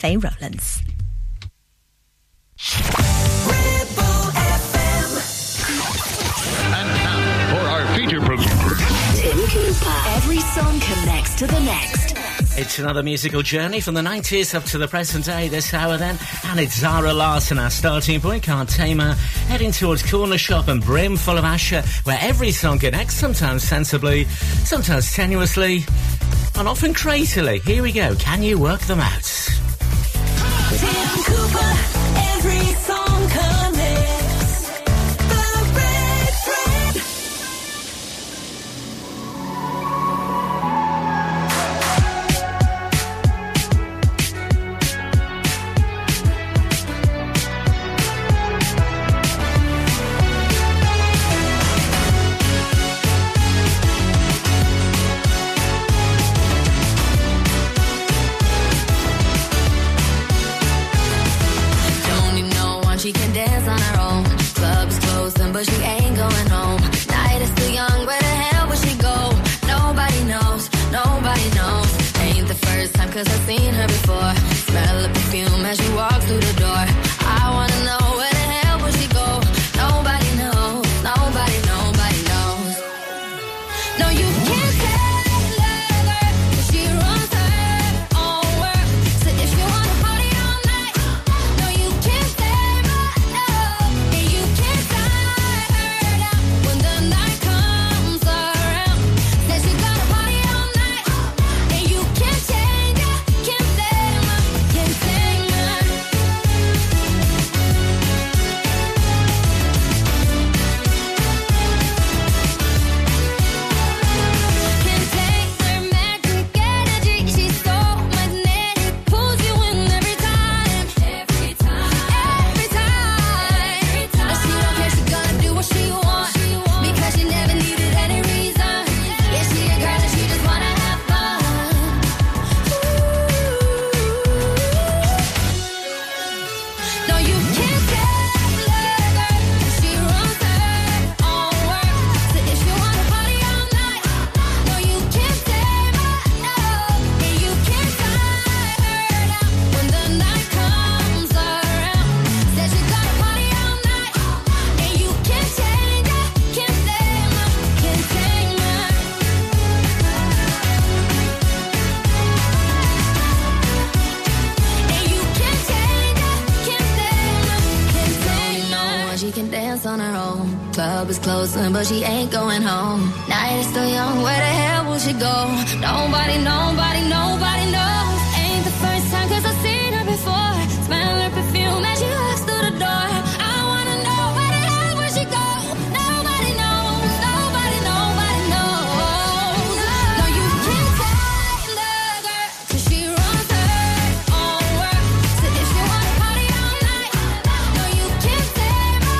Faye Rowlands. And now for our feature presenter, Tim Cooper. Every song connects to the next. It's another musical journey from the 90s up to the present day this hour then, and it's Zara Larsson, our starting point, can't tame her, heading towards Cornershop and Brim Full of Asher, where every song connects, sometimes sensibly, sometimes tenuously, and often crazily. Here we go, can you work them out? Tim Cooper, every song connects, the Red Thread. She can dance on her own. Club's closing, but she ain't going home. Night is too young, where the hell would she go? Nobody knows, nobody knows. Ain't the first time, cause I've seen her before. Smell the perfume as she walks through the door. I wanna know, where the hell would she go? Nobody knows, nobody, nobody knows. No, you can't tell. Club is closing, but she ain't going home. Night is still young, where the hell will she go? Nobody, nobody, nobody knows. Ain't the first time, cause I've seen her before. Smell her perfume as she walks through the door. I wanna know, where the hell will she go? Nobody knows, nobody, nobody knows. No, you can't tame the girl, cause she runs her own world. So if you wanna party all night, no, you can't tame her.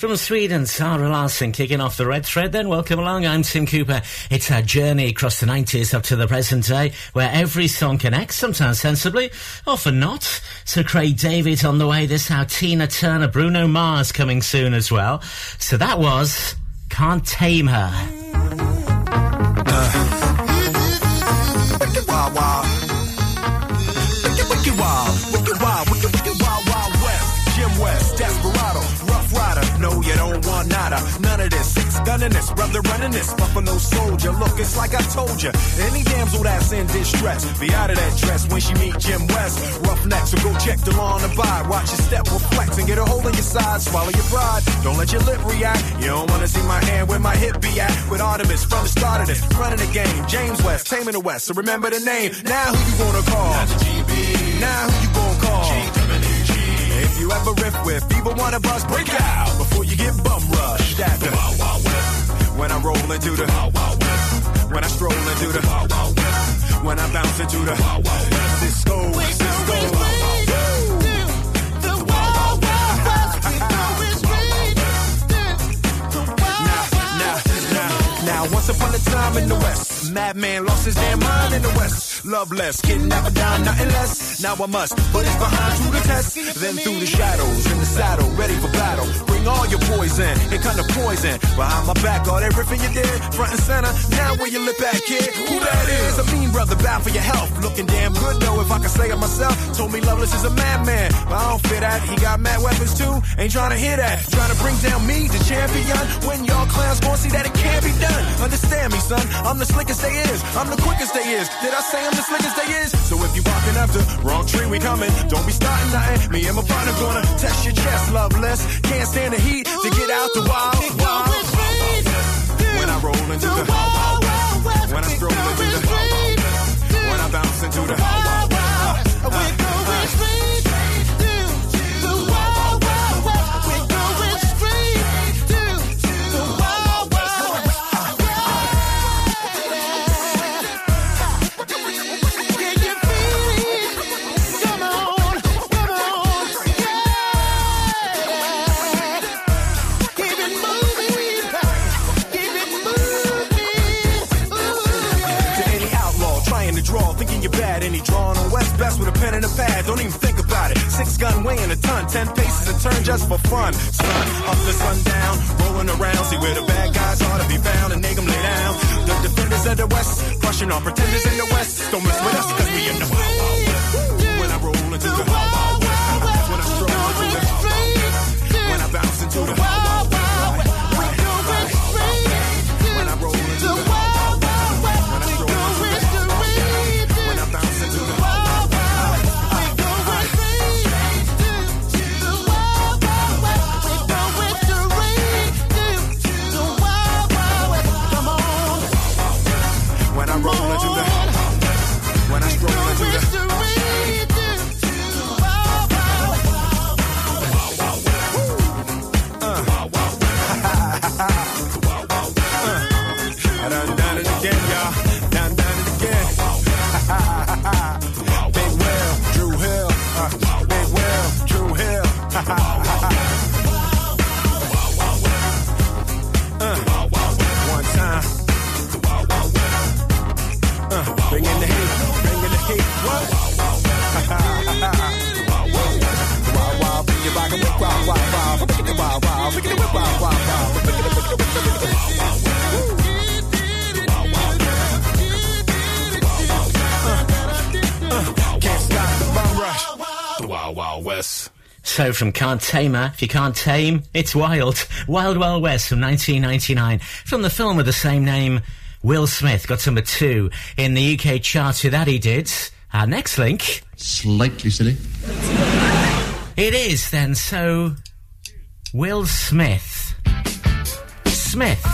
From Sweden, Zara Larsson kicking off the Red Thread then. Welcome along, I'm Tim Cooper. It's our journey across the 90s up to the present day, where every song connects, sometimes sensibly, often not. So Craig David on the way this hour, Tina Turner, Bruno Mars coming soon as well. So that was Can't Tame Her. Wicked wild, wild. Wicked, wicked wild. Wicked wild, wicked, wicked wild, wild west. Jim West, Desperado. No, you don't want nada. None of this. Six gunning this, brother running this. Buffalo soldier. Look, it's like I told you. Any damsel that's in distress, be out of that dress when she meet Jim West. Roughneck, so go check the lawn and buy. Watch your step, reflex, and get a hole in your side. Swallow your pride. Don't let your lip react. You don't want to see my hand where my hip be at. With Artemis from the start of this. Running the game. James West, taming the West. So remember the name. Now who you gonna call? Not the GB. Now who you gonna call? GWG. If you ever riff with people wanna bust, break out before you get bum rushed. The Wild Wild West. When I roll into the Wild Wild West. When I stroll into the Wild Wild West. When I bounce into the Wild Wild West. This goes, this goes. now. Once upon a time in the West, madman lost his damn mind in the West. Love less, kid never down, nothing less. Now I must put his behind to the test. Then through the shadows, in the saddle, ready for battle. Bring all your poison, it kind of poison. Behind my back, all that riffing you did, front and center. Now where you look back, kid, who that is? A mean brother, bound for your health. Looking damn good though, if I could say it myself. Told me Loveless is a madman, but I don't fit that. He got mad weapons too, ain't trying to hear that. Trying to bring down me, the champion. When y'all clowns gon' see that it can't be done. Understand me, son, I'm the slickest they is. I'm the quickest they is. Did I say I'm the slickest they is? So if you walking after wrong tree, we coming. Don't be starting nothing. Me and my partner gonna test your chest, Loveless. Can't stand the heat to get out the wild. When I roll into the wild west. When I stroll into the wild west. When I bounce into the wild west. We're going straight to the wild west. We're going straight to the wild west. Get your feet. Come on, come on, yeah. Keep it moving, keep it moving. Ooh, yeah. To any outlaw trying to draw, thinking you're bad, any drawn on West Best with a pen and a pad. Don't even think about it. 6 gun weighing a ton, 10 paces a turn just for fun. Sun up to sundown, rolling around, see where the bad guys ought to be found and make them lay down. The defenders of the West, crushing all pretenders in the West. Don't mess with us, cause we in the wild, wild west. When I roll into the wild, wild west, when I stroll into the wild, wild west, when I bounce into the wild, wild west. So from Can't Tamer, if you can't tame, it's wild. Wild Wild West from 1999. From the film with the same name, Will Smith got number 2 in the UK charts. With that he did. Our next link... slightly silly. It is then, so... Will Smith. Smith. Ooh.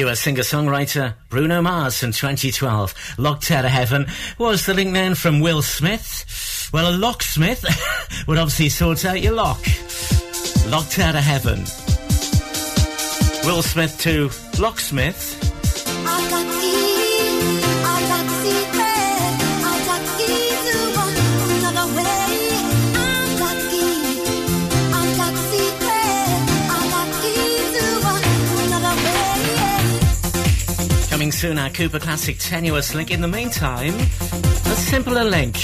US singer-songwriter Bruno Mars from 2012. Locked Out of Heaven was the link man from Will Smith. Well, a locksmith would obviously sort out your lock. Locked Out of Heaven. Will Smith to locksmith. Soon our Cooper Classic Tenuous Link. In the meantime, a simpler link.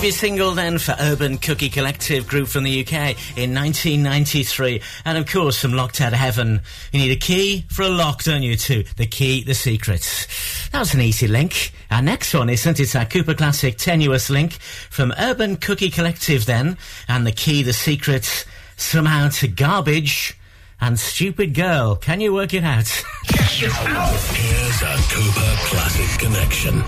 debut single then for Urban Cookie Collective, group from the UK, in 1993. And of course, from Locked Out of Heaven, you need a key for a lock, don't you, too? The key, the secrets. That was an easy link. Our next one, isn't it? It's our Cooper Classic Tenuous Link from Urban Cookie Collective then, and the key, the secrets, somehow to Garbage and Stupid Girl. Can you work it out? Check it out. Here's a Cooper Classic connection.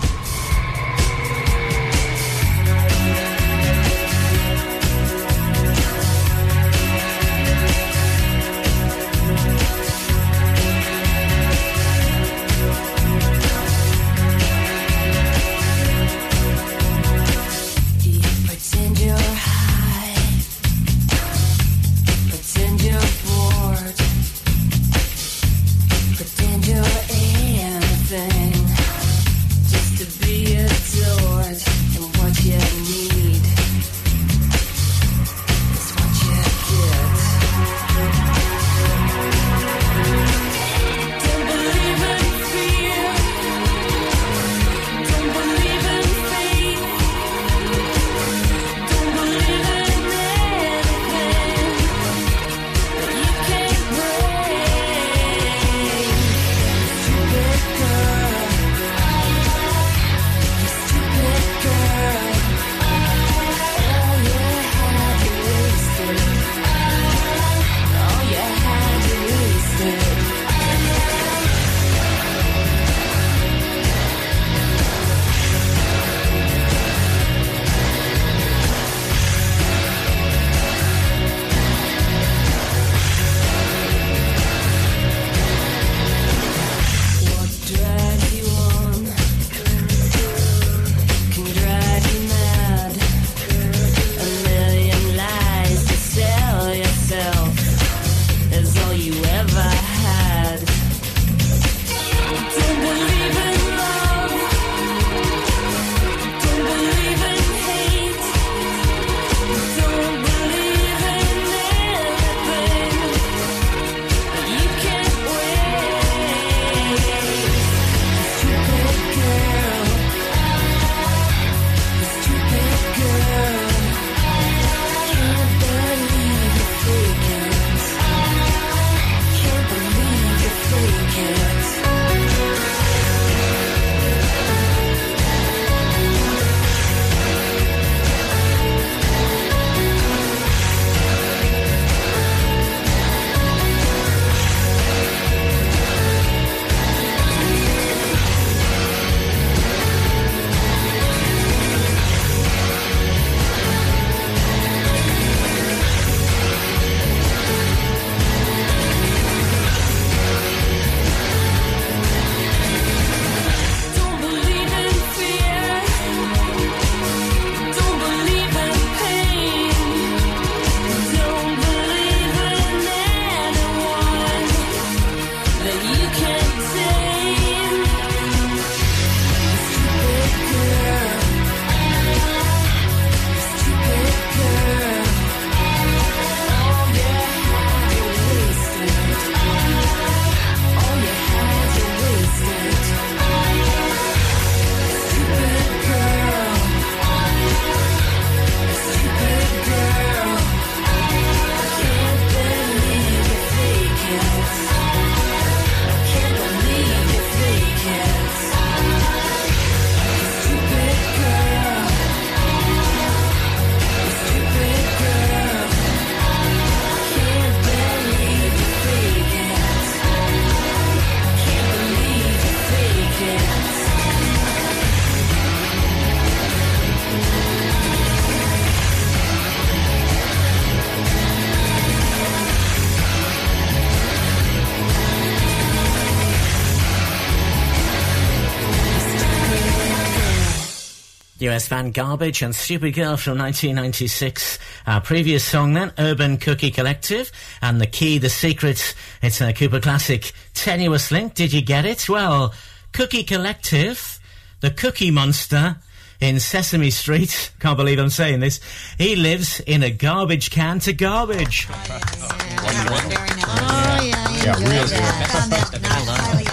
US band Garbage and Stupid Girl from 1996. Our previous song then, Urban Cookie Collective and the key, the secrets. It's a Cooper Classic Tenuous Link. Did you get it? Well, Cookie Collective, the Cookie Monster in Sesame Street. Can't believe I'm saying this. He lives in a garbage can to garbage. Oh, yeah,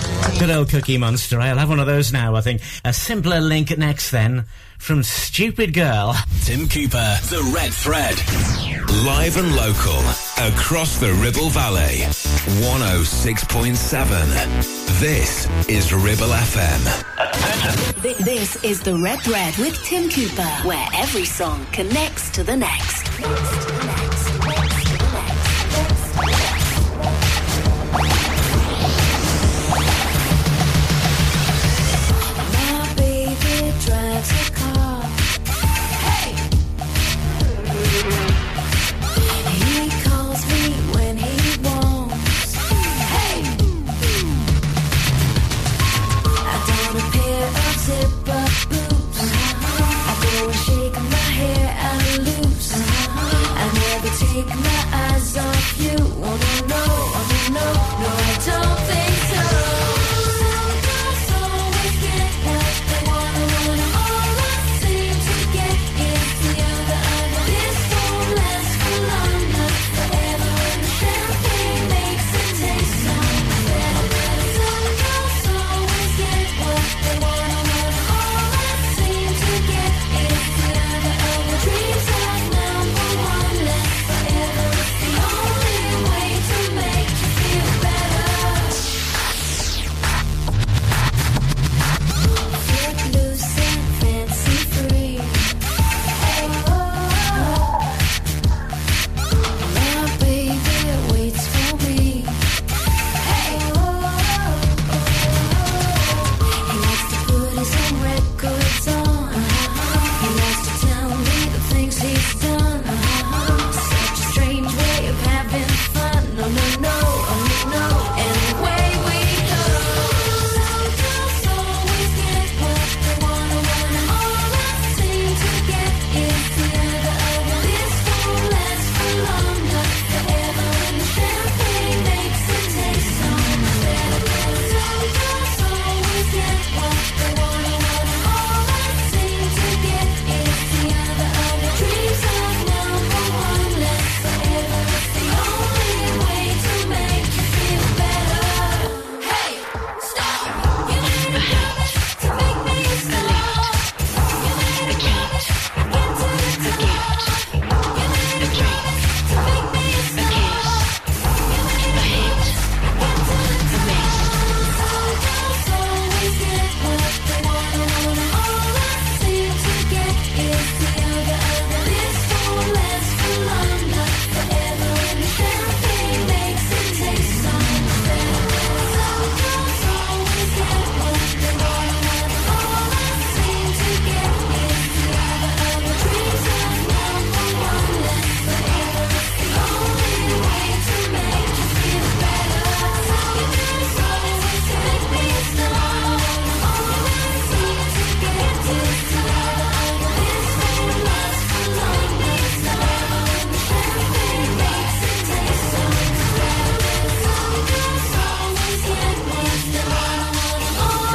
yeah. Good old Cookie Monster Ale. I'll have one of those now, I think. A simpler link next, then, from Stupid Girl. Tim Cooper, The Red Thread. Live and local, across the Ribble Valley. 106.7. This is Ribble FM. This is The Red Thread with Tim Cooper, where every song connects to the next. Drives a car. Hey! He calls me when he wants. Hey! I don a pair of zip-up boots. I go and shake my hair out loose. I never take my eyes off you. Wanna know, no I don't think so.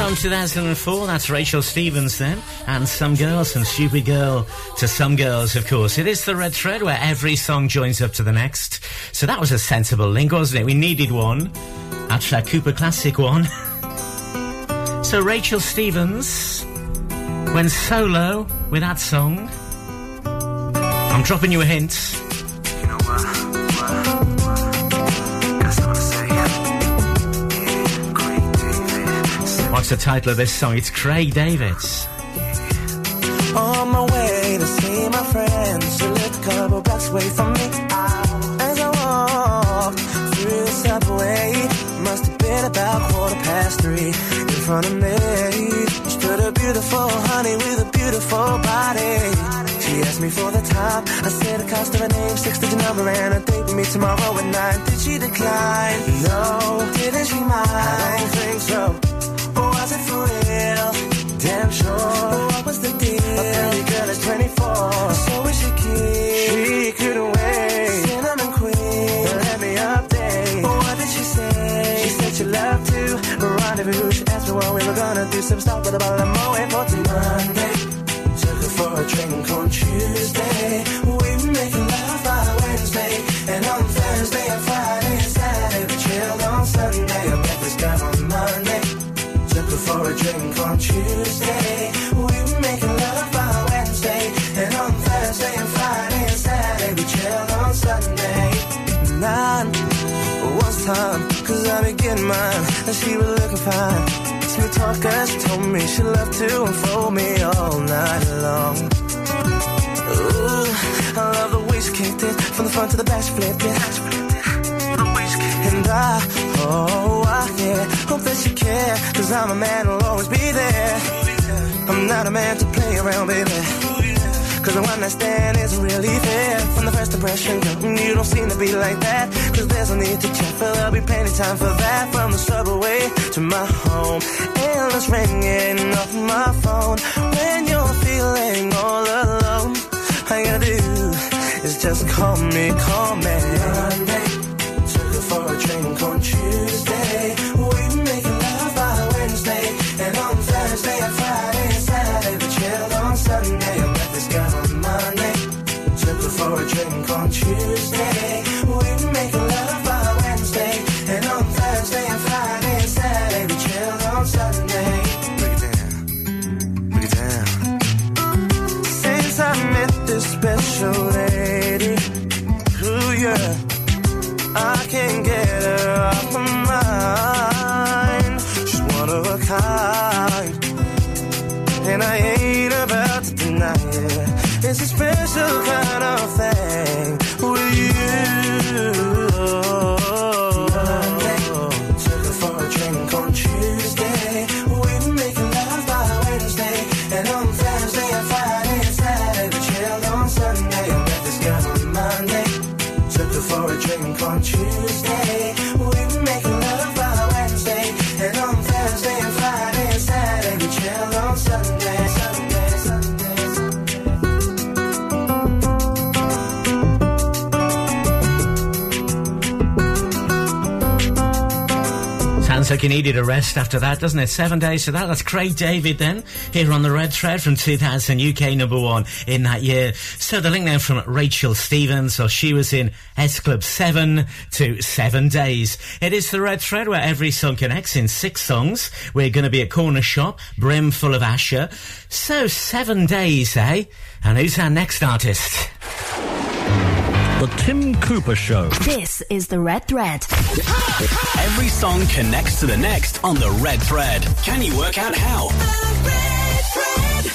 From 2004, that's Rachel Stevens then, and Some Girls, from Stupid Girl to Some Girls, of course. It is The Red Thread, where every song joins up to the next. So that was a sensible link, wasn't it? We needed one. Actually, a Cooper Classic one. So Rachel Stevens went solo with that song. I'm dropping you a hint. What's the title of this song? It's Craig David. On my way to see my friends, she lived a couple blocks away from me. As I walked through the subway, must have been about 3:15. In front of me stood a beautiful honey with a beautiful body. She asked me for the time. I said the cost of her name, 6-digit number, and a date with me tomorrow at 9. Did she decline? No. Didn't she mind? I don't think so. Was it for real? Damn sure. What was the deal? A pretty girl is 24. So is she cute? She couldn't wait. Cinnamon queen. But let me update. What did she say? She said she loved to rendezvous. She asked me what we were gonna do. Some stuff with a bottle of Moët for Monday. Took her for a drink on Tuesday. We were making love by Wednesday. And on Thursday and Friday and Saturday we chilled on Sunday. I met this guy on Monday. drink on Tuesday. We were making love by Wednesday. And on Thursday and Friday and Saturday, we chilled on Sunday. Nine was time, cause I be getting mine, and she was looking fine. Sweet talker, she told me she loved to unfold me all night long. Ooh, I love the way she kicked it, from the front to the back, she flipped it. And I hope that you care, cause I'm a man who'll always be there. I'm not a man to play around, baby, cause the one I stand isn't really fair. From the first impression, you don't seem to be like that, cause there's no need to check, but there'll be plenty time for that. From the subway to my home, endless ringing off my phone. When you're feeling all alone, all you gotta do is just call me Monday. For a drink on Tuesday, we making love by Wednesday, and on Thursday and Friday and Saturday we chilled on Sunday. I met this guy on Monday, took her for a drink on Tuesday. We making love by Wednesday, and on Thursday and Friday and Saturday we chilled on Sunday. Look it down, look it down. Since I met this special lady, ooh yeah, I can't get her off my mind. She's one of a kind, and I ain't about to deny it. It's a special kind of thing with you. Monday, took her for a drink on Tuesday. We were making love by Wednesday, and on Thursday and Friday and Saturday we chilled on Sunday. I met this guy on Monday, took her for a drink on Tuesday. We were making love by Wednesday, and on Thursday and Friday and Saturday we chilled on Sunday, Sunday, Sunday, Sunday. Sounds like you needed a rest after that, doesn't it? 7 days to that. That's Craig David then, here on The Red Thread from 2000, UK number one in that year. So the link now from Rachel Stevens, so she was in S Club 7 to 7 days. It is The Red Thread, where every song connects in 6 songs. We're going to be at Cornershop, brim full of Asher. So 7 days, eh? And who's our next artist? The Tim Cooper Show. This is The Red Thread. Every song connects to the next on The Red Thread. Can you work out how? The Red Thread.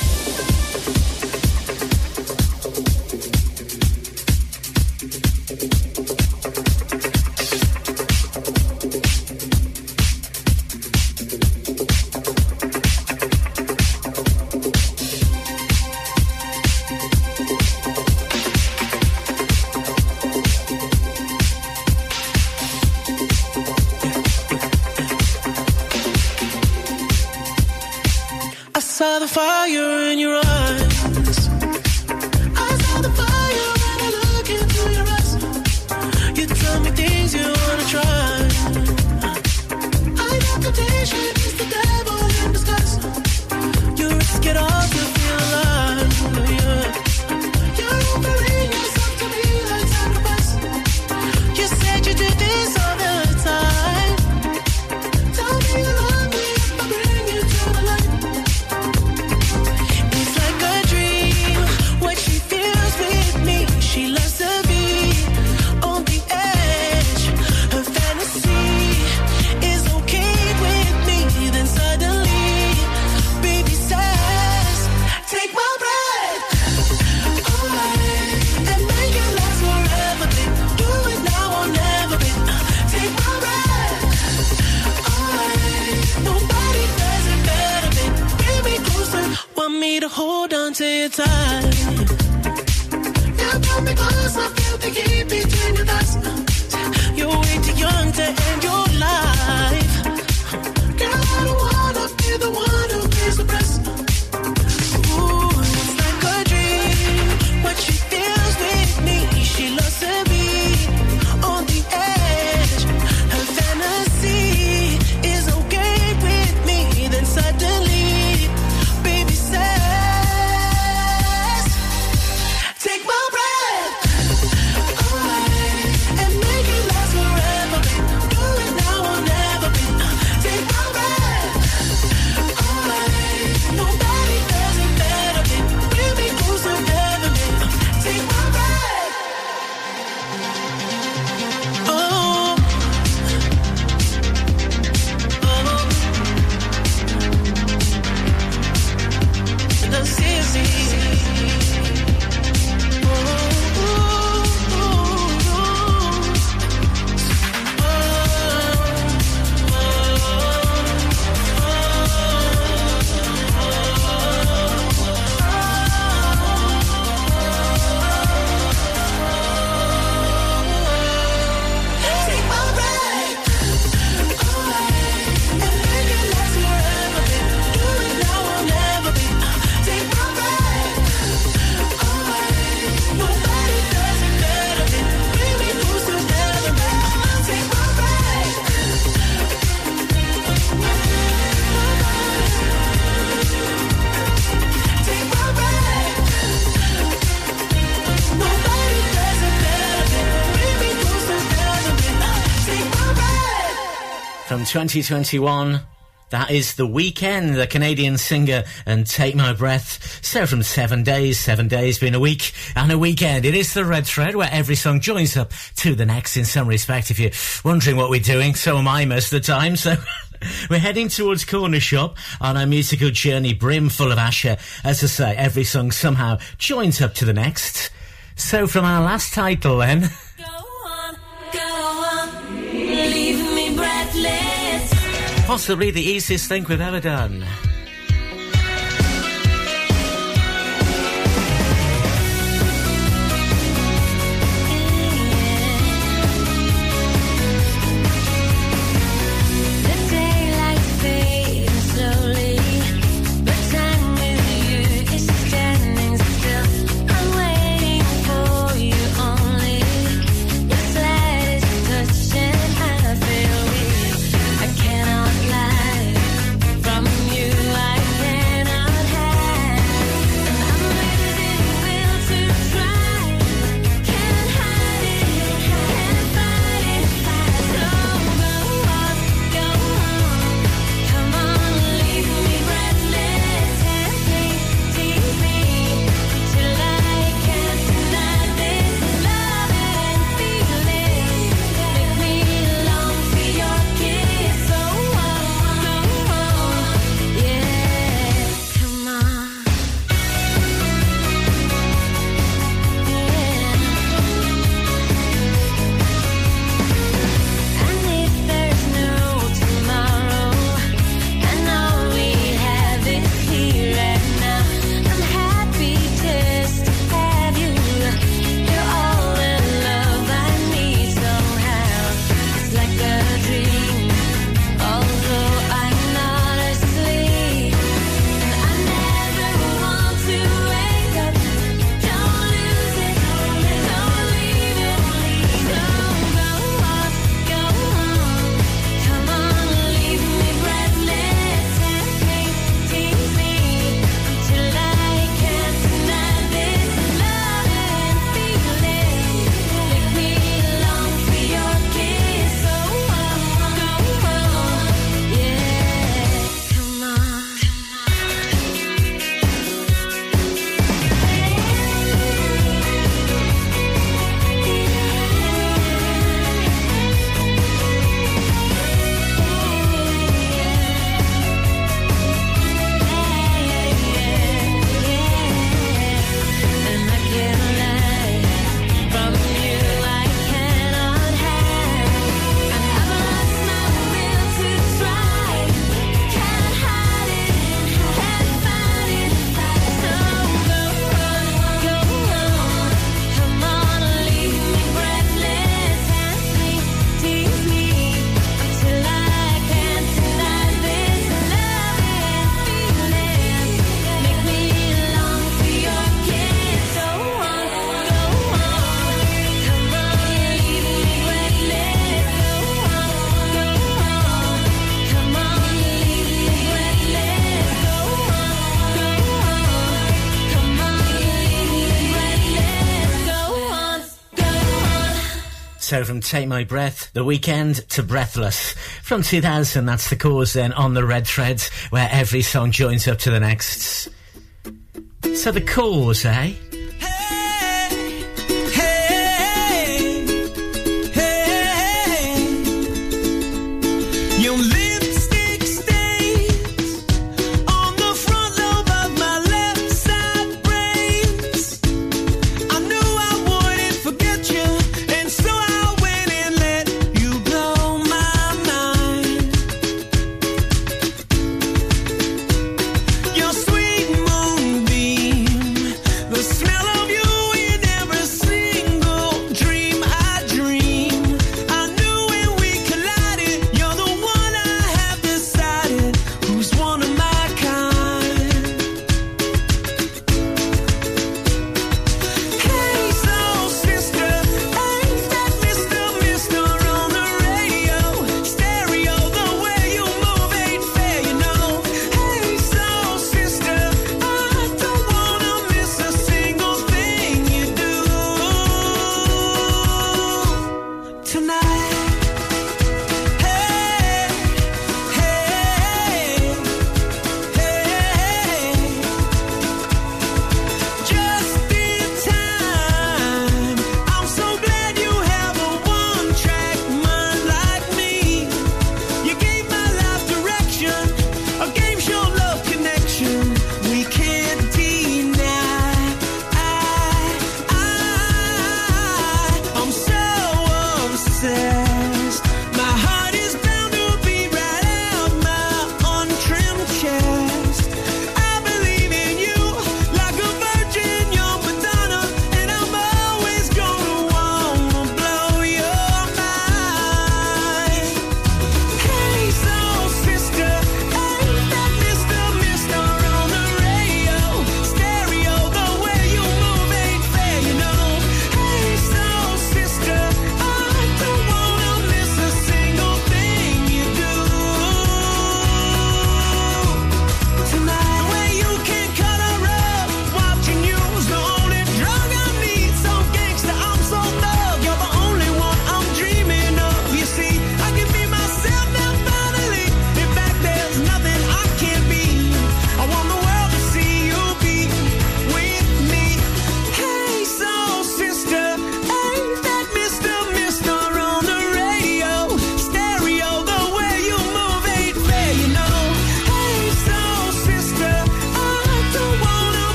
from 2021. That is The Weeknd, the Canadian singer, and Take My Breath. So from 7 days, 7 days being a week and a weekend. It is The Red Thread, where every song joins up to the next in some respect. If you're wondering what we're doing, so am I most of the time, so... We're heading towards Cornershop on our musical journey brimful of Asher. As I say, every song somehow joins up to the next. So from our last title then... go on, leave me breathless. Possibly the easiest thing we've ever done. So from Take My Breath, The Weeknd, to Breathless. From 2000, that's The Cause then, on The Red Thread, where every song joins up to the next. So The Cause, eh?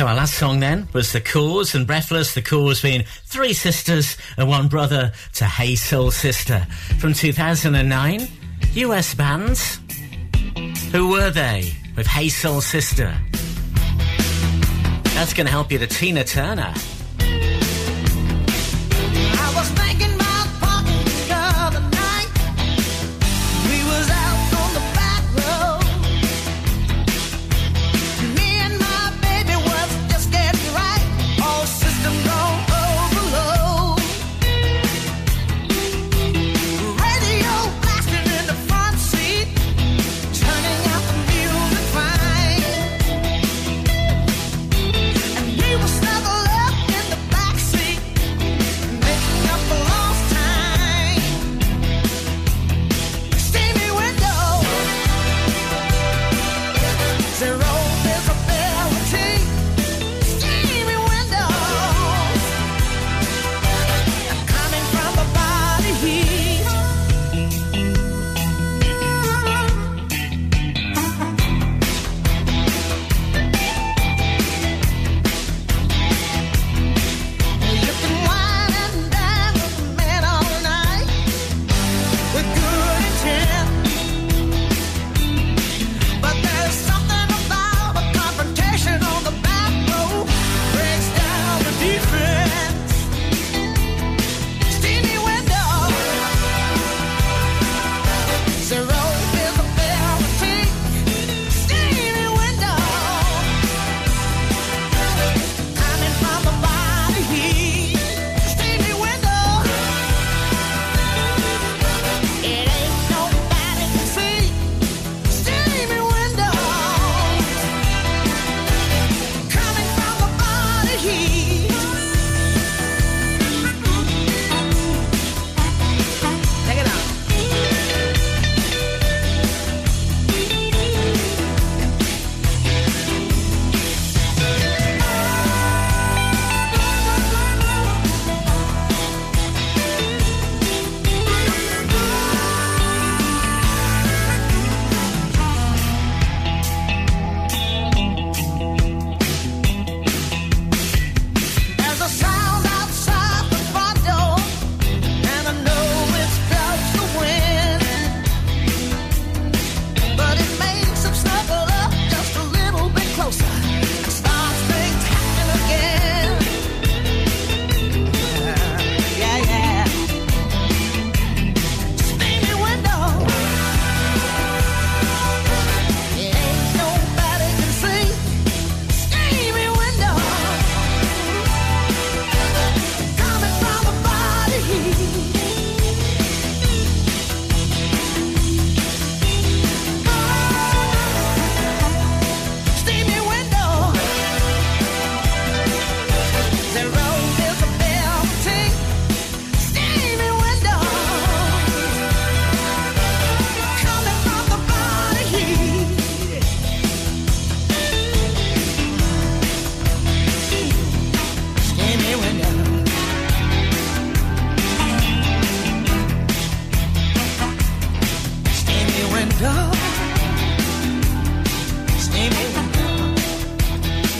So our last song then was The Cause and Breathless, The Cause being Three Sisters and One Brother to Hey Soul Sister from 2009. US bands. Who were they with Hey Soul Sister? That's going to help you to Tina Turner.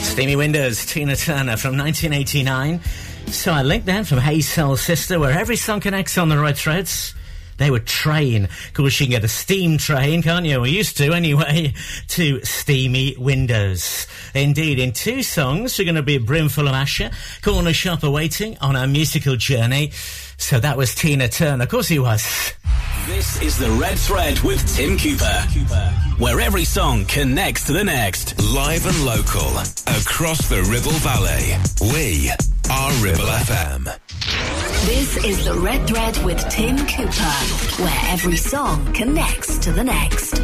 Steamy Windows, Tina Turner from 1989. So I linked that from Hey Soul Sister, where every song connects on the Red Threads. They would train. Of course, you can get a steam train, can't you? We used to, anyway, to Steamy Windows. Indeed, in two songs, we're going to be brimful of Asher, Corner Shop awaiting on our musical journey. So that was Tina Turner. Of course he was. This is The Red Thread with Tim Cooper. Where every song connects to the next. Live and local, across the Ribble Valley. We are Ribble FM. This is The Red Thread with Tim Cooper, where every song connects to the next.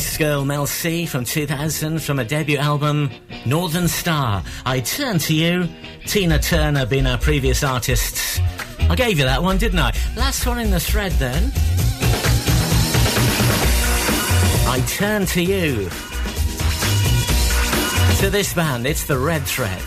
Spice Girl Mel C from 2000 from a debut album, Northern Star. I Turn to You, Tina Turner being our previous artists. I gave you that one, didn't I? Last one in the thread then. I Turn to You. To this band, it's the Red Thread.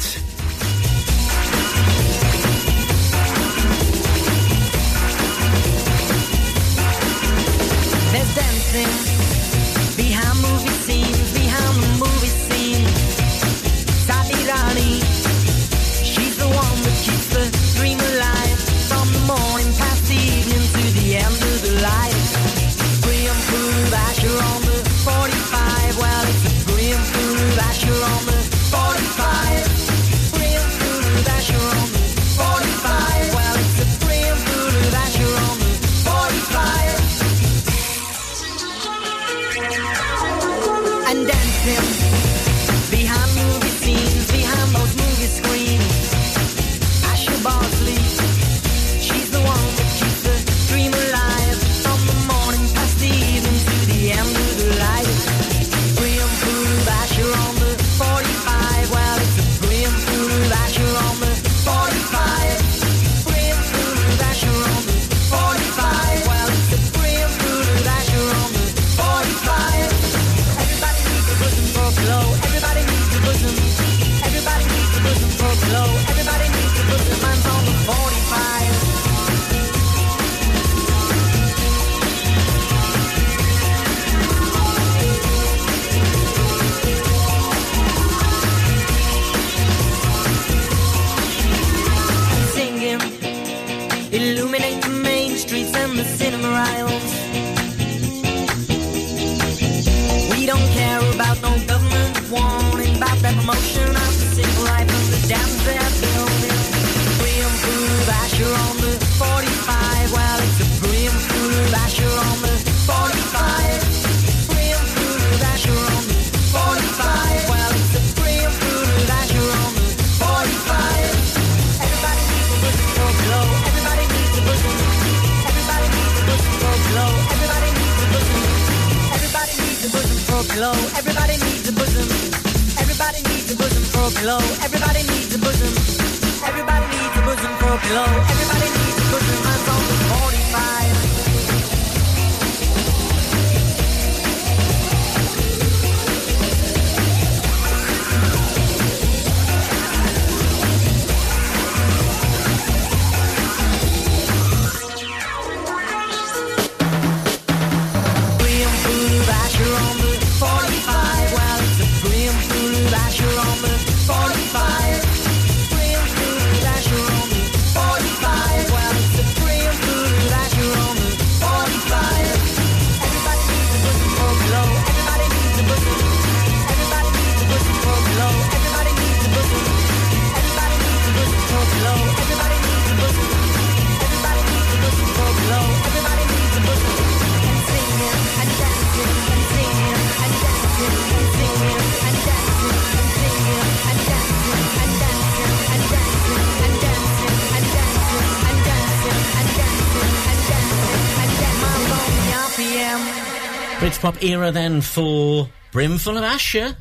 Pop era then for Brimful of Asher.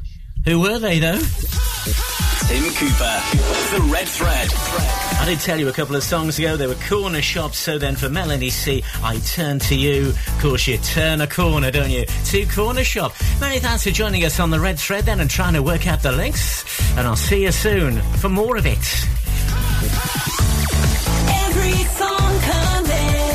Who were they though? Tim Cooper, The Red Thread. I did tell you a couple of songs ago they were corner shops, so then for Melanie C, I Turn to You. Of course you turn a corner, don't you? To Corner Shop. Many thanks for joining us on The Red Thread then and trying to work out the links, and I'll see you soon for more of it. Every song comes in. Why?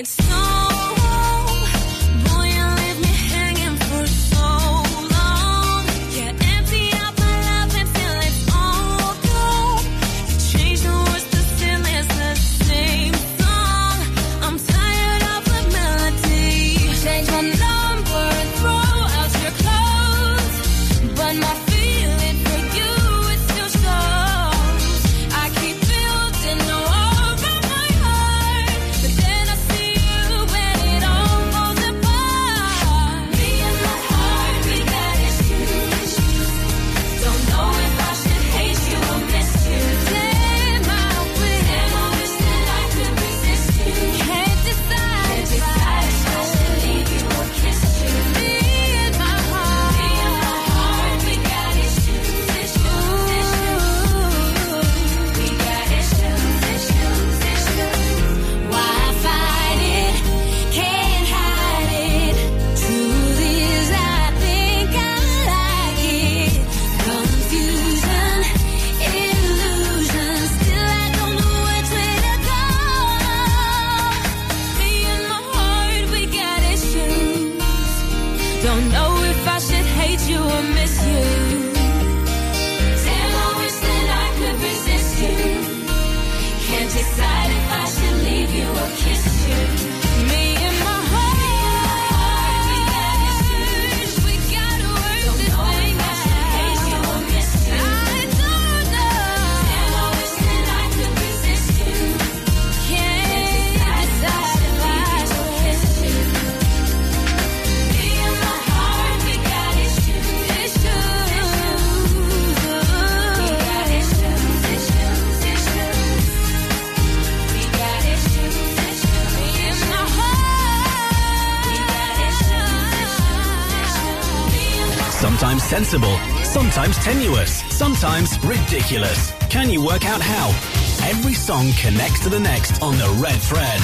It's so sometimes sensible, sometimes tenuous, sometimes ridiculous. Can you work out how? Every song connects to the next on The Red Thread.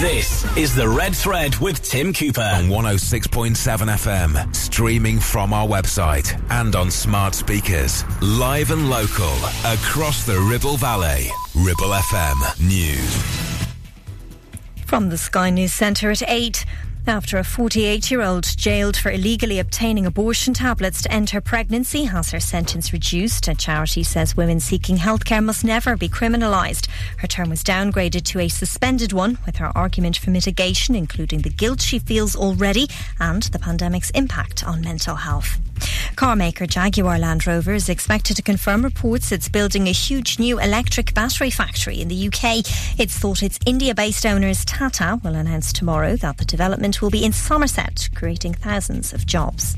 This is The Red Thread with Tim Cooper. On 106.7 FM, streaming from our website and on smart speakers. Live and local, across the Ribble Valley. Ribble FM News. From the Sky News Centre at 8... After a 48-year-old jailed for illegally obtaining abortion tablets to end her pregnancy has her sentence reduced. A charity says women seeking healthcare must never be criminalised. Her term was downgraded to a suspended one, with her argument for mitigation including the guilt she feels already and the pandemic's impact on mental health. Carmaker Jaguar Land Rover is expected to confirm reports it's building a huge new electric battery factory in the UK. It's thought its India-based owners Tata will announce tomorrow that the development will be in Somerset, creating thousands of jobs.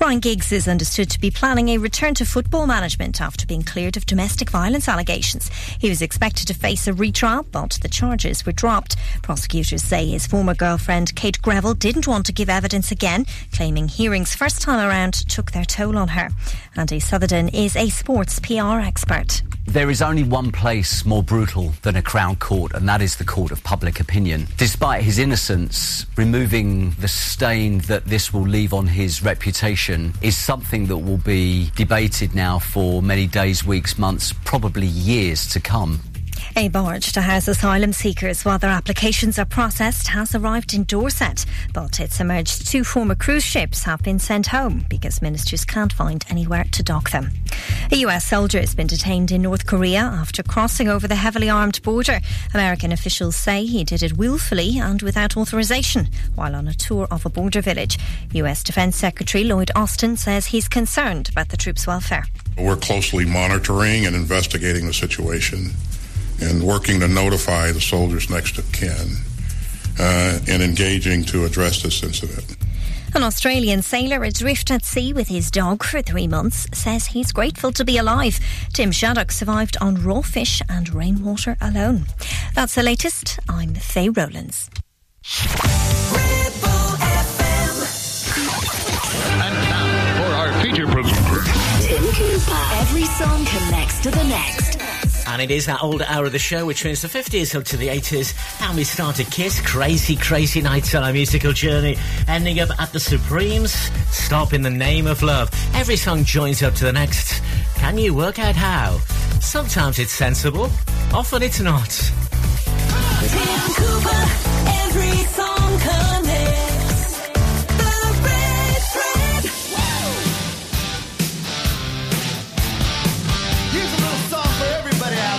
Ryan Giggs is understood to be planning a return to football management after being cleared of domestic violence allegations. He was expected to face a retrial, but the charges were dropped. Prosecutors say his former girlfriend Kate Greville didn't want to give evidence again, claiming hearings first time around took their toll on her. Andy Sutherden is a sports PR expert. There is only one place more brutal than a Crown Court, and that is the court of public opinion. Despite his innocence, removing the stain that this will leave on his reputation is something that will be debated now for many days, weeks, months, probably years to come. A barge to house asylum seekers while their applications are processed has arrived in Dorset, but it's emerged two former cruise ships have been sent home because ministers can't find anywhere to dock them. A US soldier has been detained in North Korea after crossing over the heavily armed border. American officials say he did it willfully and without authorization while on a tour of a border village. US Defense Secretary Lloyd Austin says he's concerned about the troops' welfare. We're closely monitoring and investigating the situation and working to notify the soldiers next of kin and engaging to address this incident. An Australian sailor adrift at sea with his dog for 3 months says he's grateful to be alive. Tim Shaddock survived on raw fish and rainwater alone. That's the latest. I'm Faye Rowlands. Ripple FM. And now for our feature presenter, Tim Cooper. Every song connects to the next. And it is that older hour of the show, which means the 50s up to the 80s. And we started Kiss, Crazy, Crazy Nights on our musical journey, ending up at the Supremes, Stop in the Name of Love. Every song joins up to the next. Can you work out how? Sometimes it's sensible, often it's not. Tim Cooper, every song connects. The Red Thread. Whoa! Here's a little song for everybody. Hey!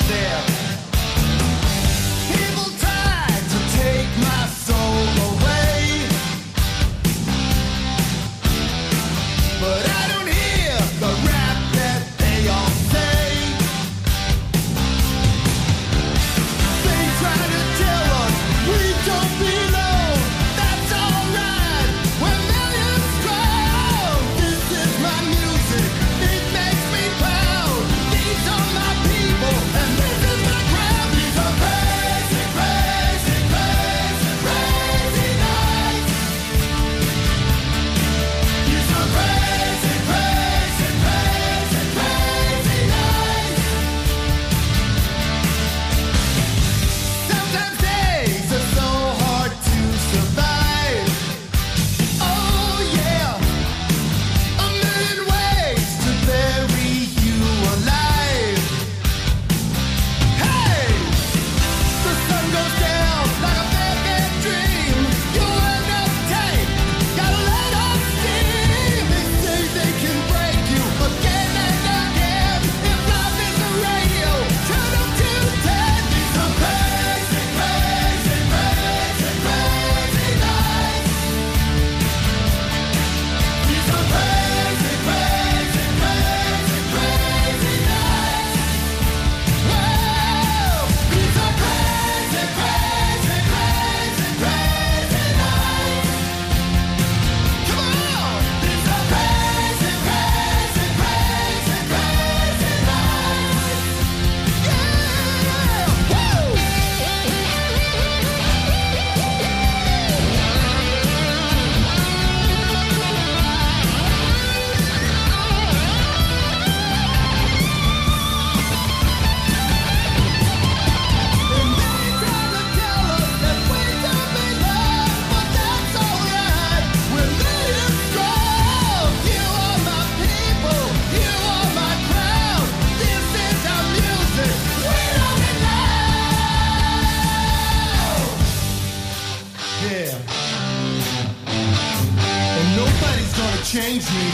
change me,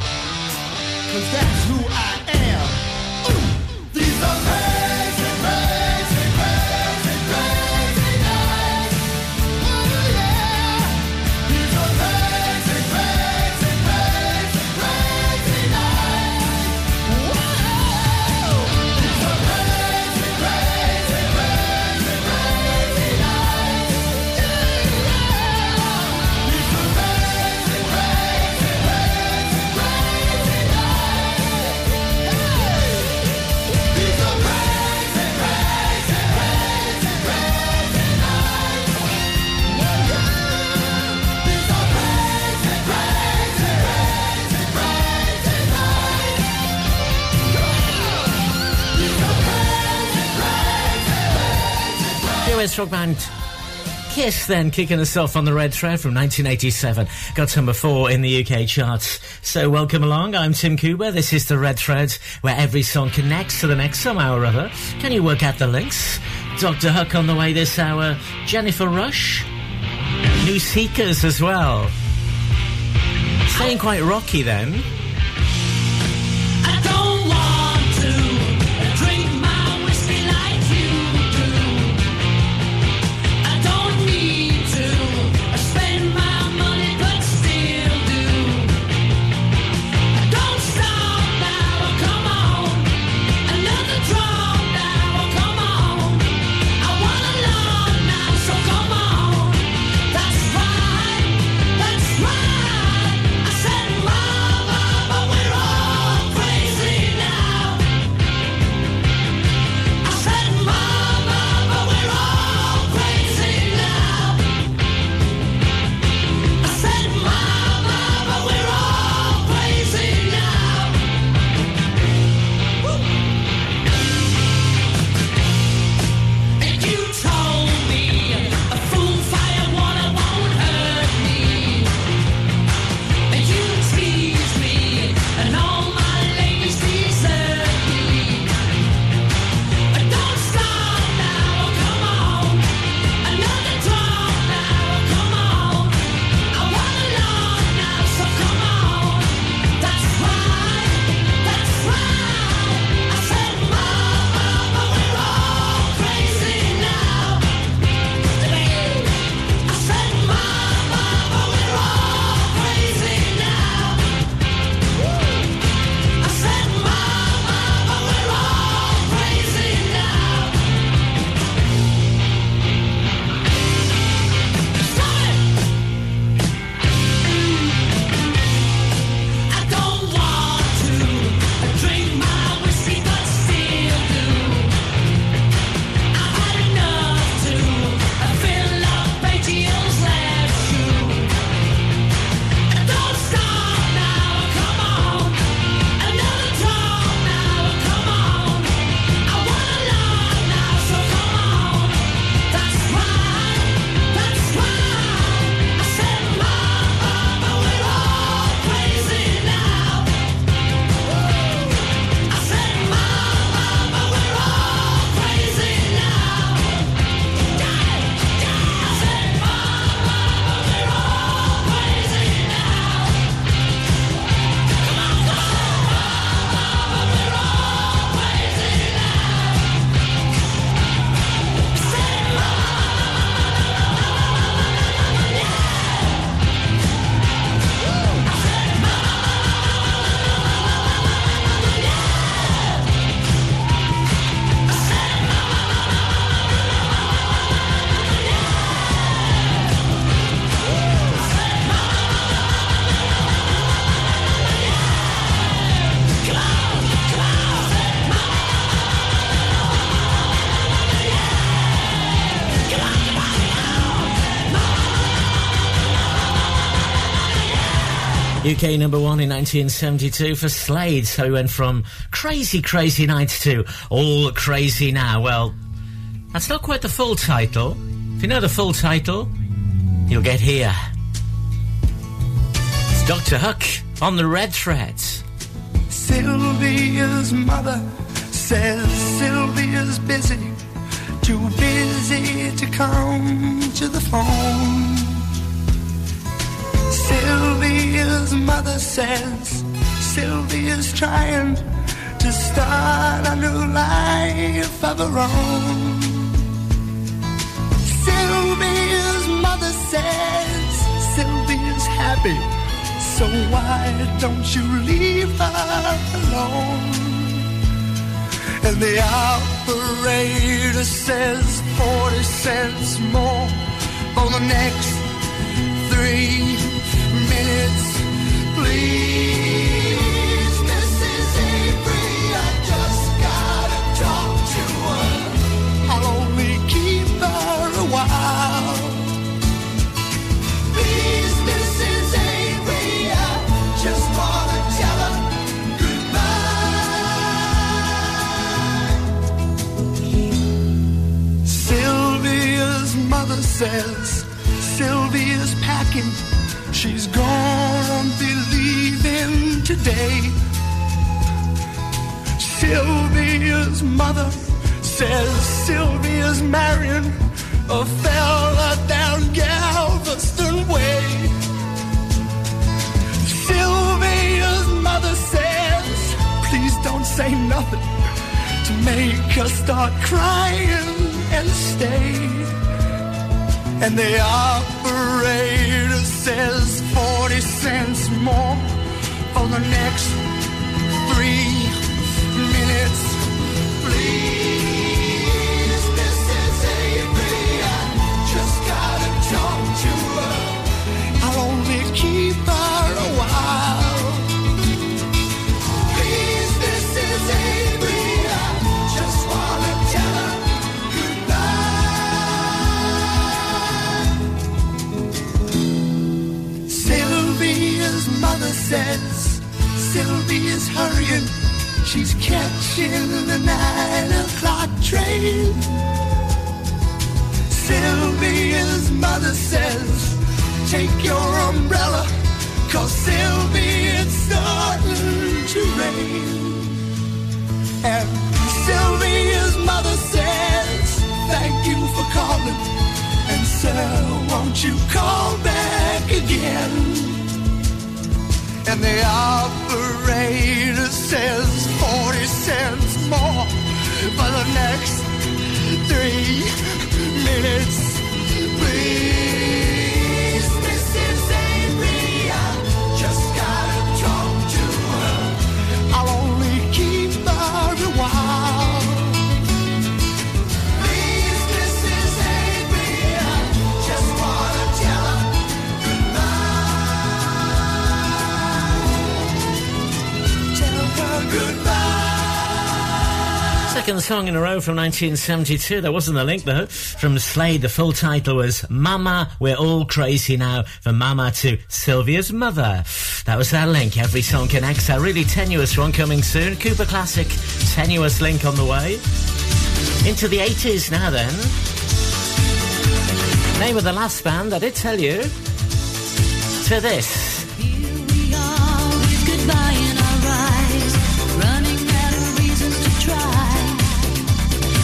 cause that's who I am. Ooh. These amazing, amazing, amazing, amazing nights. Ooh, yeah. These amazing, amazing, amazing, amazing nights. Whoa. These amazing, amazing, amazing, amazing nights. Ooh, yeah. These amazing, amazing, amazing, amazing nights. These amazing, amazing, amazing, amazing nights. These amazing, amazing, amazing, amazing nights. These amazing, amazing, amazing, amazing. US rock band Kiss then, kicking us off on The Red Thread from 1987. Got to number 4 in the UK charts. So welcome along, I'm Tim Cooper. This is The Red Thread, where every song connects to the next somehow or other. Can you work out the links? Dr. Hook on the way this hour. Jennifer Rush. New Seekers as well. Staying quite rocky then. UK number 1 in 1972 for Slade, so he went from Crazy Crazy Nights to All Crazy Now. Well, that's not quite the full title. If you know the full title, you'll get here. It's Dr. Hook on The Red Thread. Sylvia's mother says Sylvia's busy, too busy to come to the phone. Sylvia's mother says Sylvia's trying to start a new life of her own. Sylvia's mother says Sylvia's happy, so why don't you leave her alone? And the operator says 40 cents more for the next 3 minutes, please. Says Sylvia's packing, she's gonna be leaving today. Sylvia's mother says Sylvia's marrying a fella down Galveston Way. Sylvia's mother says, please don't say nothing to make us start crying and stay. And the operator says 40 cents more for the next 3 minutes, please. Mrs. Avery, I just gotta talk to her. I'll only keep her a while. Please, Mrs. Avery, I just wanna tell her. Mother says Sylvia's hurrying, she's catching the 9 o'clock train. Sylvia's mother says, take your umbrella, 'cause Sylvia, it's starting to rain. And Sylvia's mother says, thank you for calling, and sir, won't you call back again? And the operator says 40 cents more for the next 3 minutes, please. Mrs. Avery, I just gotta talk to her. I'll only keep her a while. Please, Mrs. Avery, I just wanna tell her. Goodbye. Second song in a row from 1972. That wasn't the link, though. From Slade, the full title was Mama, We're All Crazy Now, from Mama to Sylvia's Mother. That was our link. Every song connects. A really tenuous one coming soon. Cooper Classic, tenuous link on the way. Into the 80s now, then. Name of the last band, I did tell you. To this. Here we are with goodbye in our ride.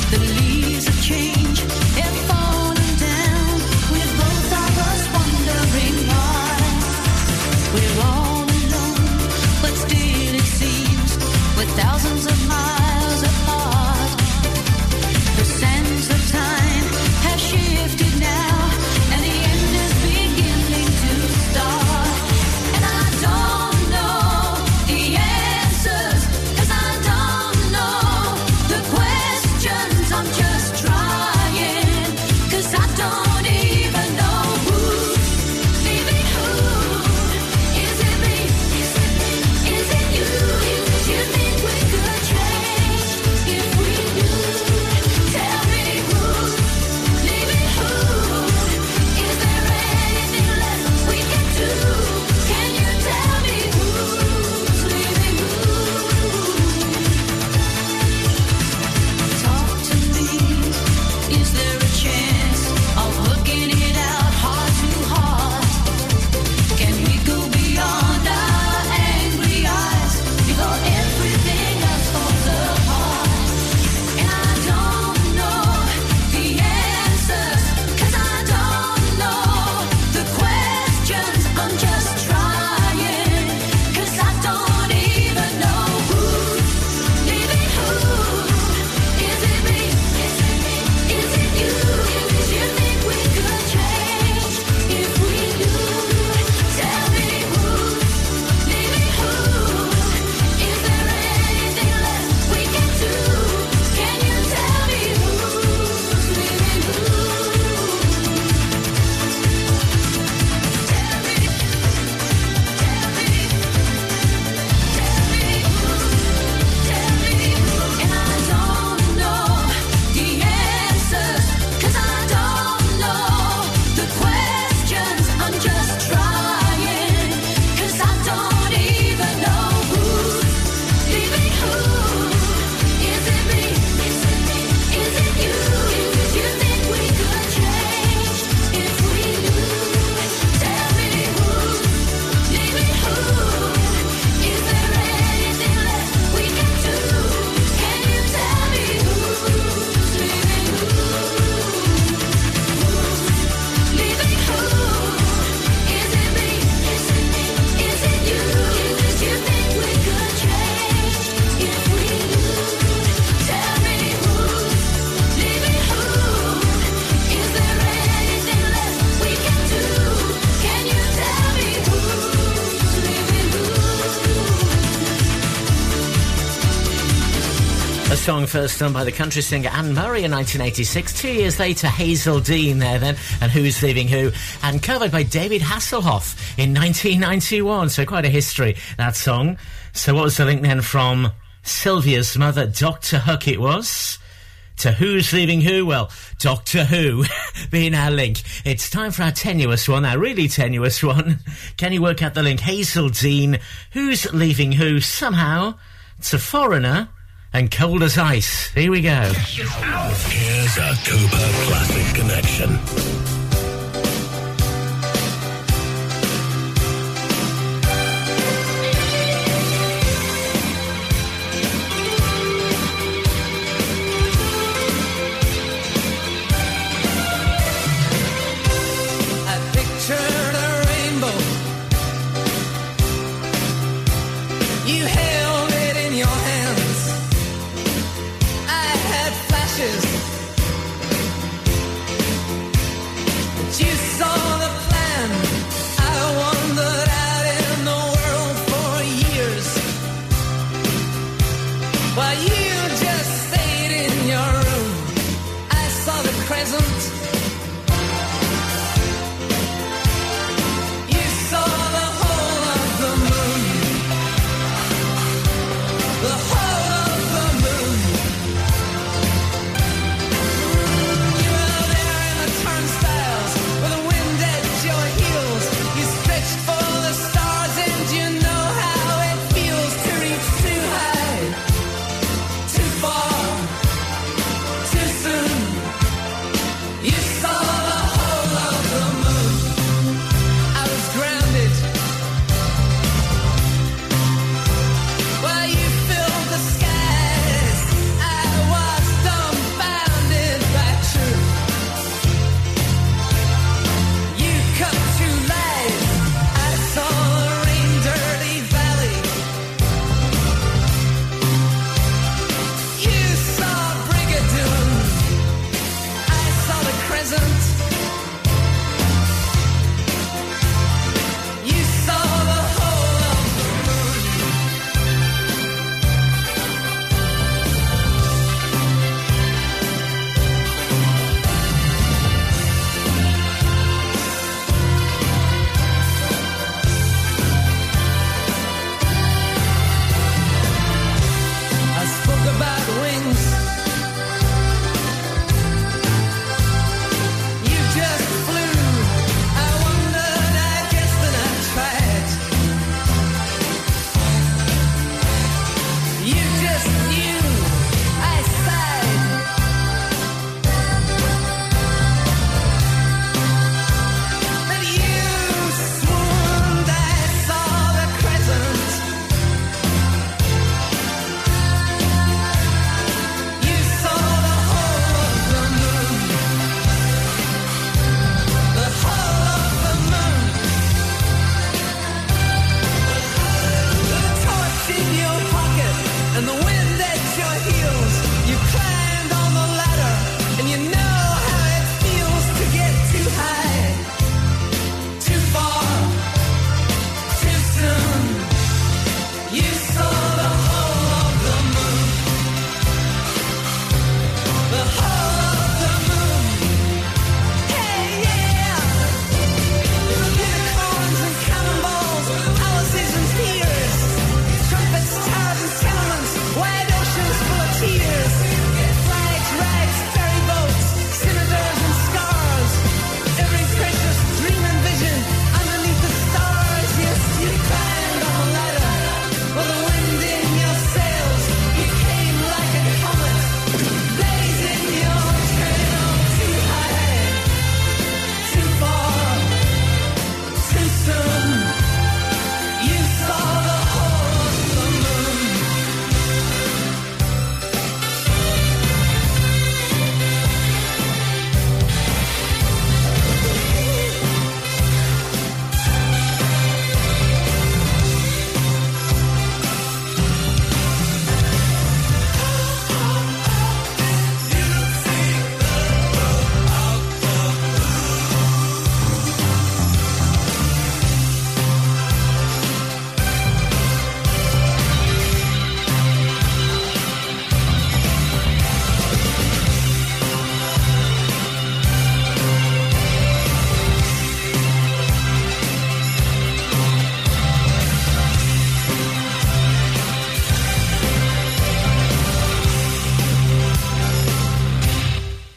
The leaves have changed, have fallen down. We're both of us wondering why. We're all alone, but still it seems we're thousands of miles apart. The sands of time have shifted now, and the end is beginning to start. song first done by the country singer Anne Murray in 1986. 2 years later, Hazel Dean there then, and Who's Leaving Who, and covered by David Hasselhoff in 1991. So quite a history, that song. So what was the link then from Sylvia's mother, Dr. Hook it was, to Who's Leaving Who? Well, Doctor Who being our link. It's time for our tenuous one, our really tenuous one. Can you work out the link? Hazel Dean, Who's Leaving Who, somehow, to Foreigner and Cold as Ice. Here we go. Here's a Cooper Classic Connection. About wings.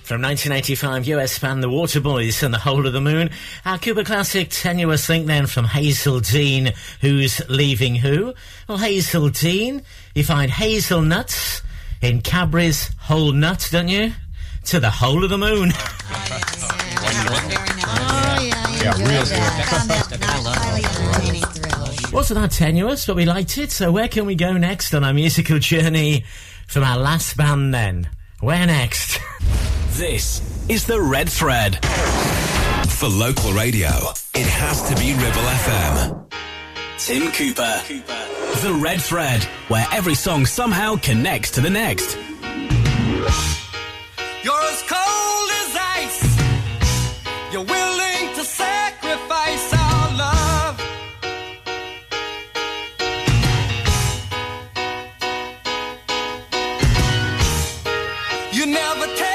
From 1985, US band The Waterboys and The Hole of the Moon. Our Cuba classic, Tenuous Link, then, from Hazel Dean, Who's Leaving Who? Well, Hazel Dean, you find hazelnuts in Cadbury's whole nut, don't you? To The Hole of the Moon. Wasn't that tenuous, but we liked it. So where can we go next on our musical journey from our last band, then? Where next? This is The Red Thread. For local radio, it has to be Ribble FM. Tim Cooper. The Red Thread, where every song somehow connects to the next. You're as cold as ice. You're willing to sacrifice our love. You never take.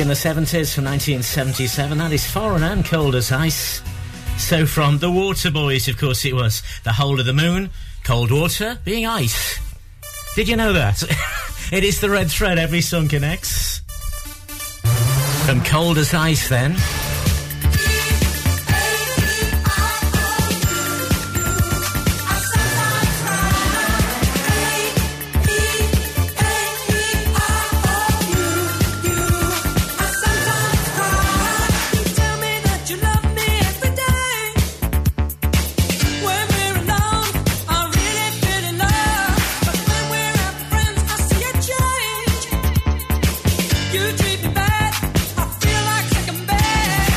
In the 70s from 1977, that is Foreign and Cold as Ice. So from The Waterboys, of course, it was The Hole of the Moon, cold water being ice. Did you know that? It is The Red Thread, every song connects. From Cold as Ice, then. You treat me bad, I feel like second best.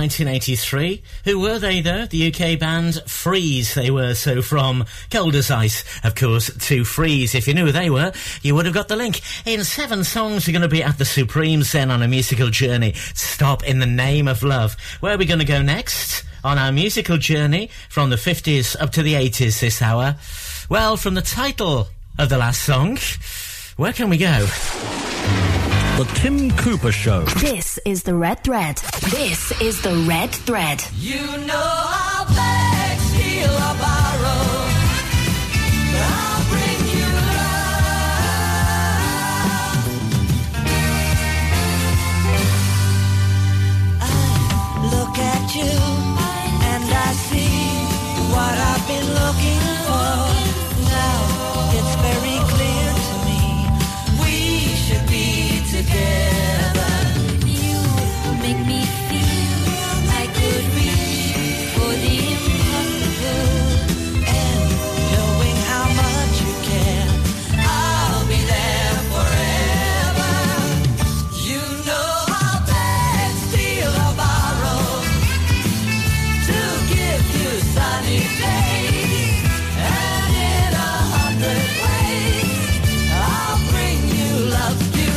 1983. Who were they, though? The UK band Freeze they were, so from Cold as Ice, of course, to Freeze. If you knew who they were, you would have got the link. In 7 songs, you're going to be at the Supremes then on a musical journey. Stop in the Name of Love. Where are we going to go next on our musical journey from the 50s up to the 80s this hour? Well, from the title of the last song, where can we go? The Tim Cooper Show. This is The Red Thread. This is The Red Thread. You know I'll beg, steal or borrow, but I'll bring you love. I look at you and I see what I've been looking for. Now it's very clear to me we should be together. You make me feel I could reach for the impossible, and knowing how much you care, I'll be there forever. You know I'll beg, steal or borrow to give you sunny days, and in 100 ways I'll bring you love. You know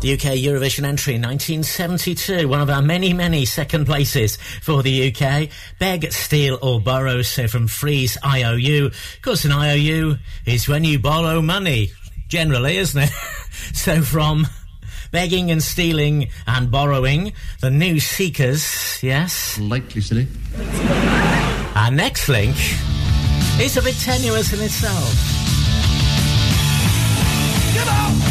UK Eurovision entry 1972, one of our many second places for the UK. Beg, steal or borrow, so from Freeze, IOU. Of course, an IOU is when you borrow money, generally, isn't it? So from begging and stealing and borrowing, the New Seekers, yes? Likely silly. Our next link is a bit tenuous in itself. Come on!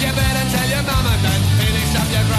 You better tell your mama, then finish up your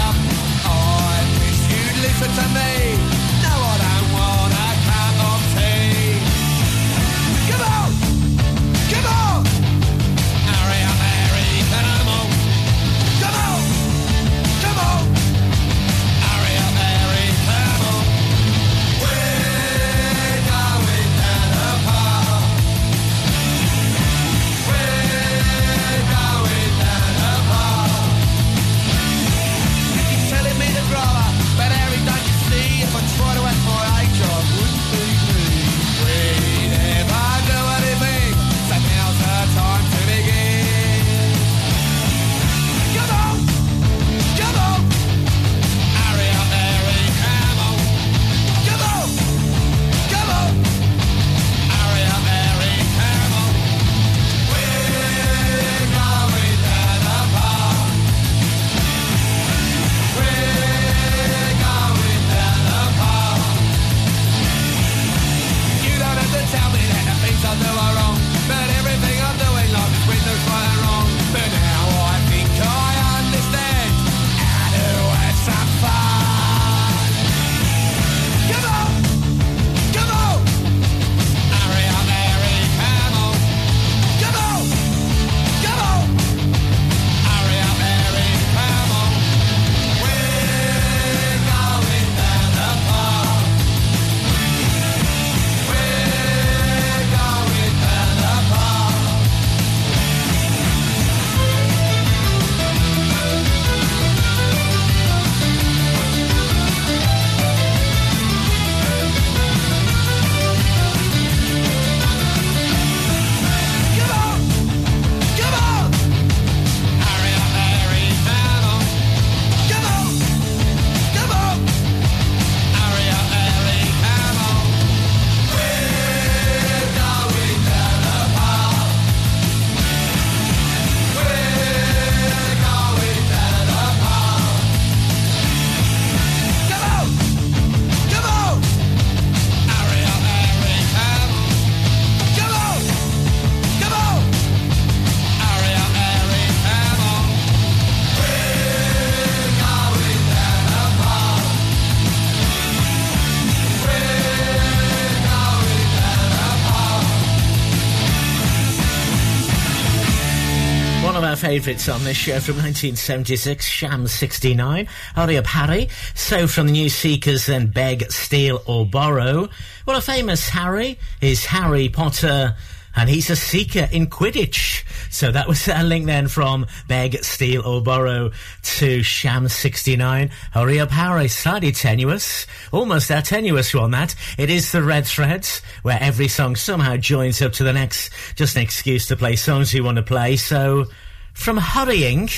favourites on this show from 1976, Sham 69, Hurry Up Harry, So from the New Seekers, then Beg, Steal or Borrow. Well, a famous Harry is Harry Potter, and he's a seeker in Quidditch. So that was a link then from Beg, Steal or Borrow to Sham 69. Hurry Up Harry, slightly tenuous. Almost a tenuous one, that. It is the Red Thread, where every song somehow joins up to the next. Just an excuse to play songs you want to play. So, from Hurrying,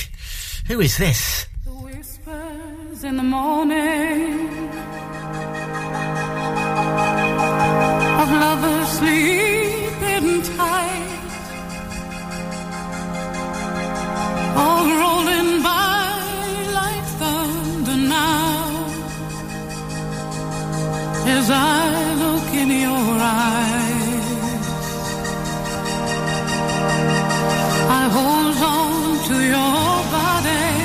who is this? The whispers in the morning of lovers sleep. All rolling by like thunder now, as I look in your eyes, I hold on to your body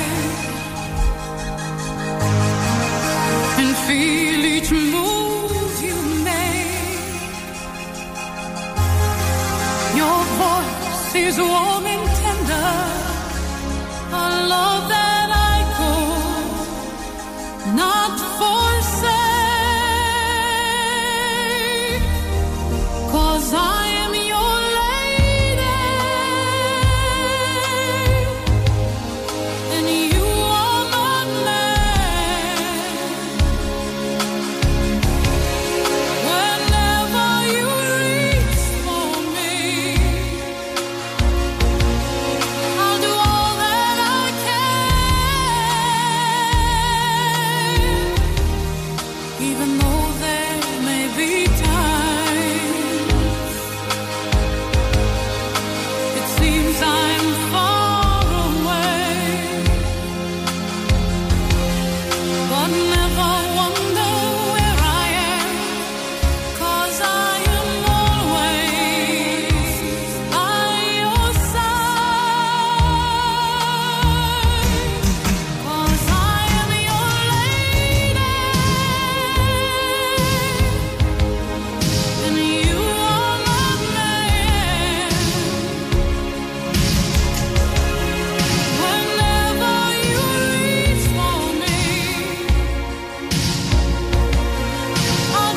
and feel each move you make. Your voice is warm and tender. Love that I could not forsake, 'cause I am your lady, and you are my man. Whenever you reach for me, I'll do all that even though there may be times it seems I'm far away, but never wonder where I am, 'cause I am always by your side. 'Cause I am your lady, and you are my man. Whenever you reach for me, I'll do all that I can. We're heading for somewhere I've never been. Sometimes I am frightened, but I'm ready to learn about the power of love. The sound of your heart beating made it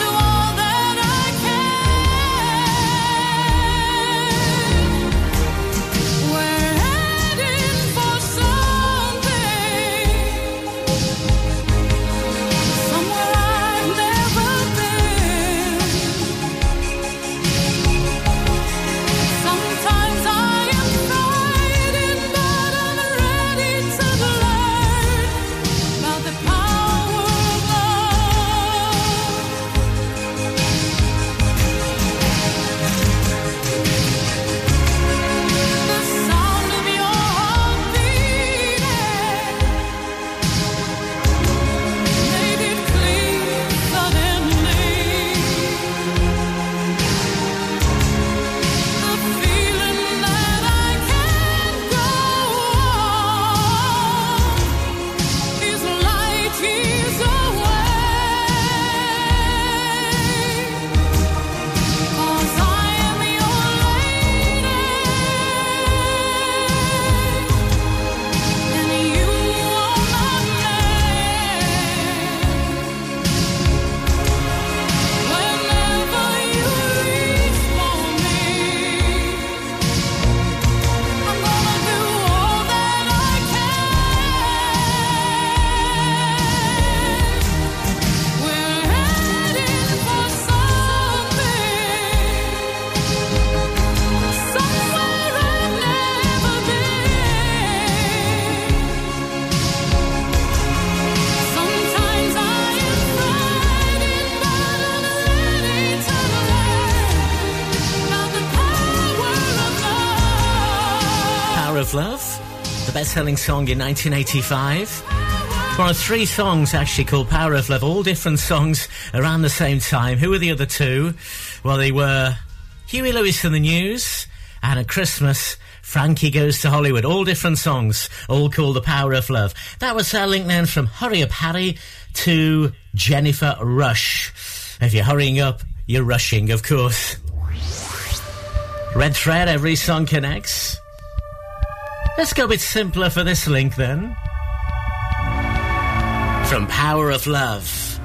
clear suddenly. The feeling that I can't go on is light years away. 'Cause I am your lady, and you are my man. Whenever you reach for me, I'm gonna do all that I can. We're heading for somewhere I've never been. Sometimes I am frightened, but I'm ready to learn about the power of love. Power of Love, the best-selling song in 1985. One of three songs actually called Power of Love, all different songs around the same time. Who were the other two? Well, they were Huey Lewis and the News, and At Christmas, Frankie Goes to Hollywood. All different songs, all called The Power of Love. That was our link then from Hurry Up Harry to Jennifer Rush. If you're hurrying up, you're rushing, of course. Red Thread, every song connects. Let's go a bit simpler for this link then. From Power of Love.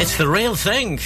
It's the real thing.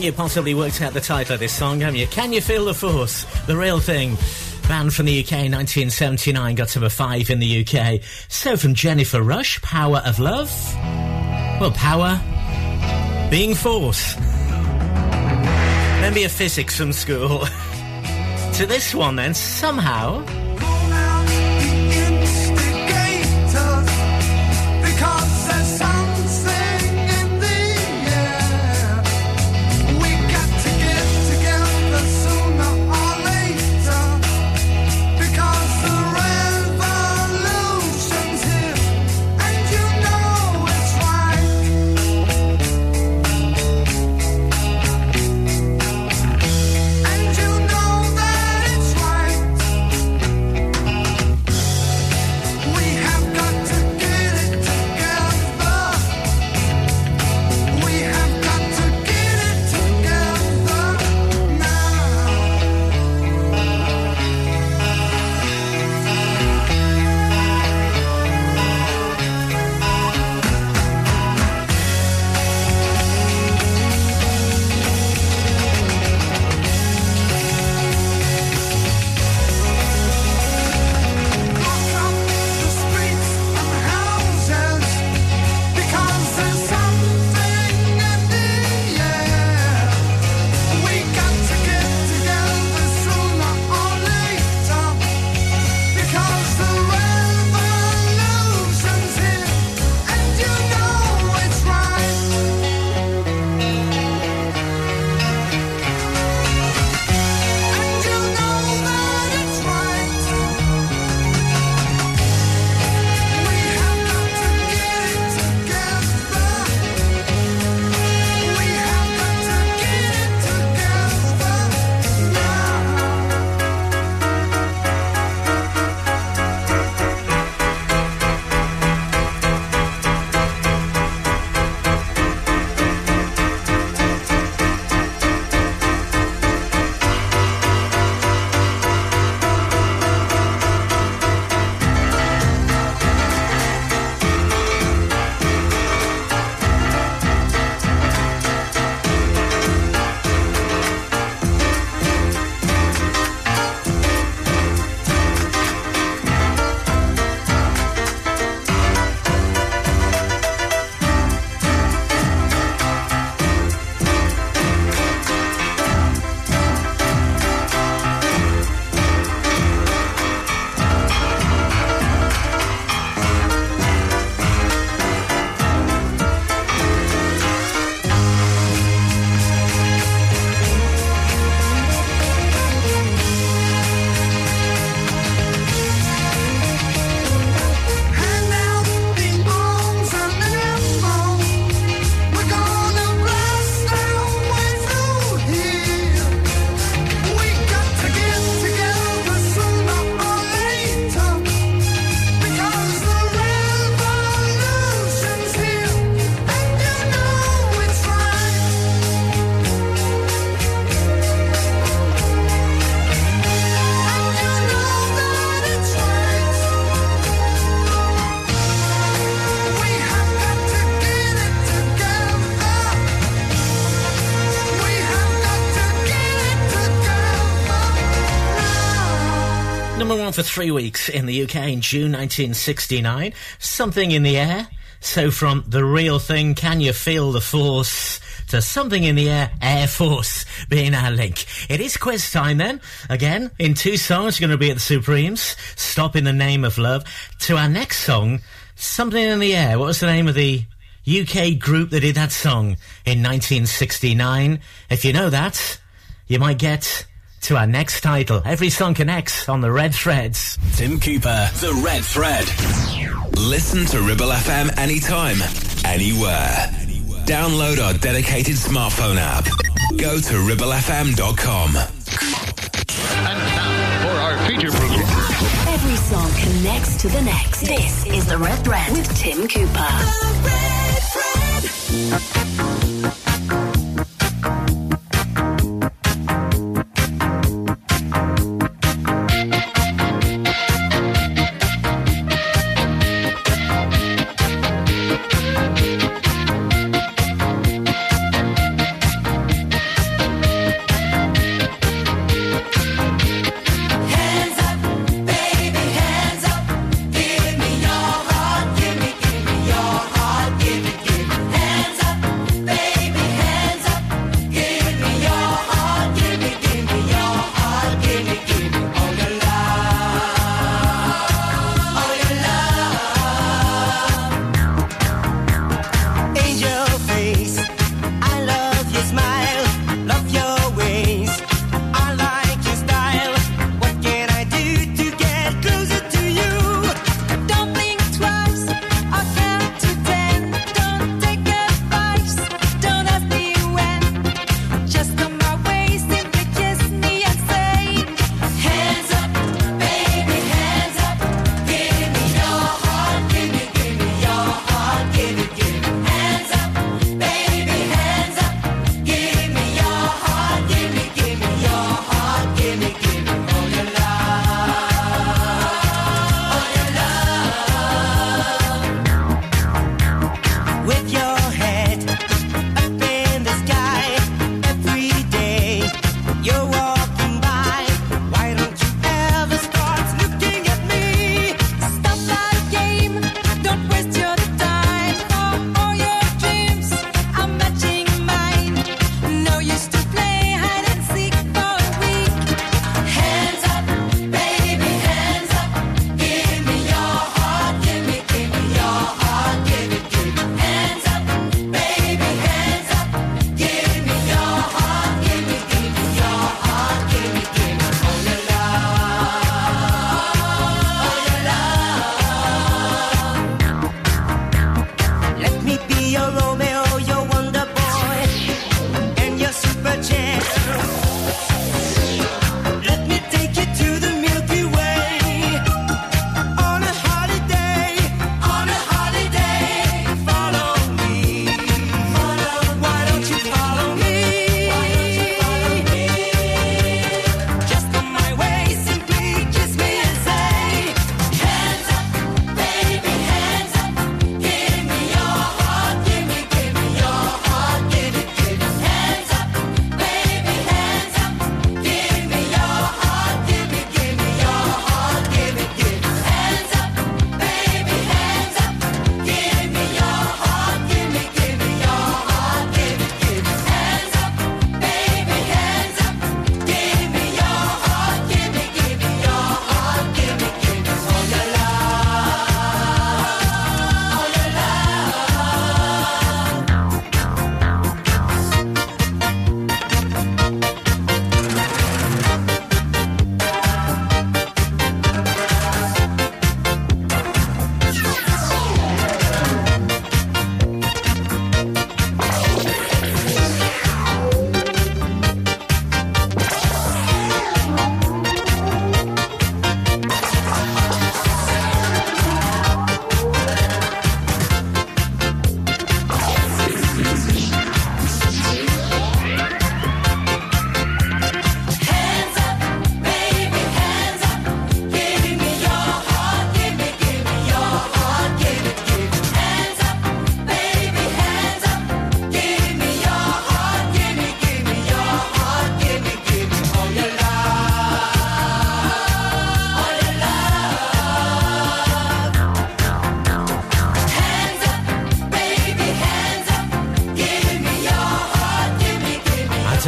You possibly worked out the title of this song, haven't you? Can You Feel the Force? The real thing. Band from the UK, 1979, got to a 5 in the UK. So from Jennifer Rush, Power of Love. Well, power being force. Remember your physics from school. To this one then, somehow... number one for 3 weeks in the UK in June 1969. Something in the Air. So from The Real Thing, Can You Feel the Force, to Something in the Air, Air Force being our link. It is quiz time then. Again, in two songs, you're going to be at the Supremes, Stop in the Name of Love. To our next song, Something in the Air. What was the name of the UK group that did that song in 1969? If you know that, you might get to our next title. Every song connects on The Red Threads. Tim Cooper, The Red Thread. Listen to Ribble FM anytime, anywhere. Download our dedicated smartphone app. Go to ribblefm.com. And now for our feature program. Every song connects to the next. This is The Red Thread with Tim Cooper. The Red Thread.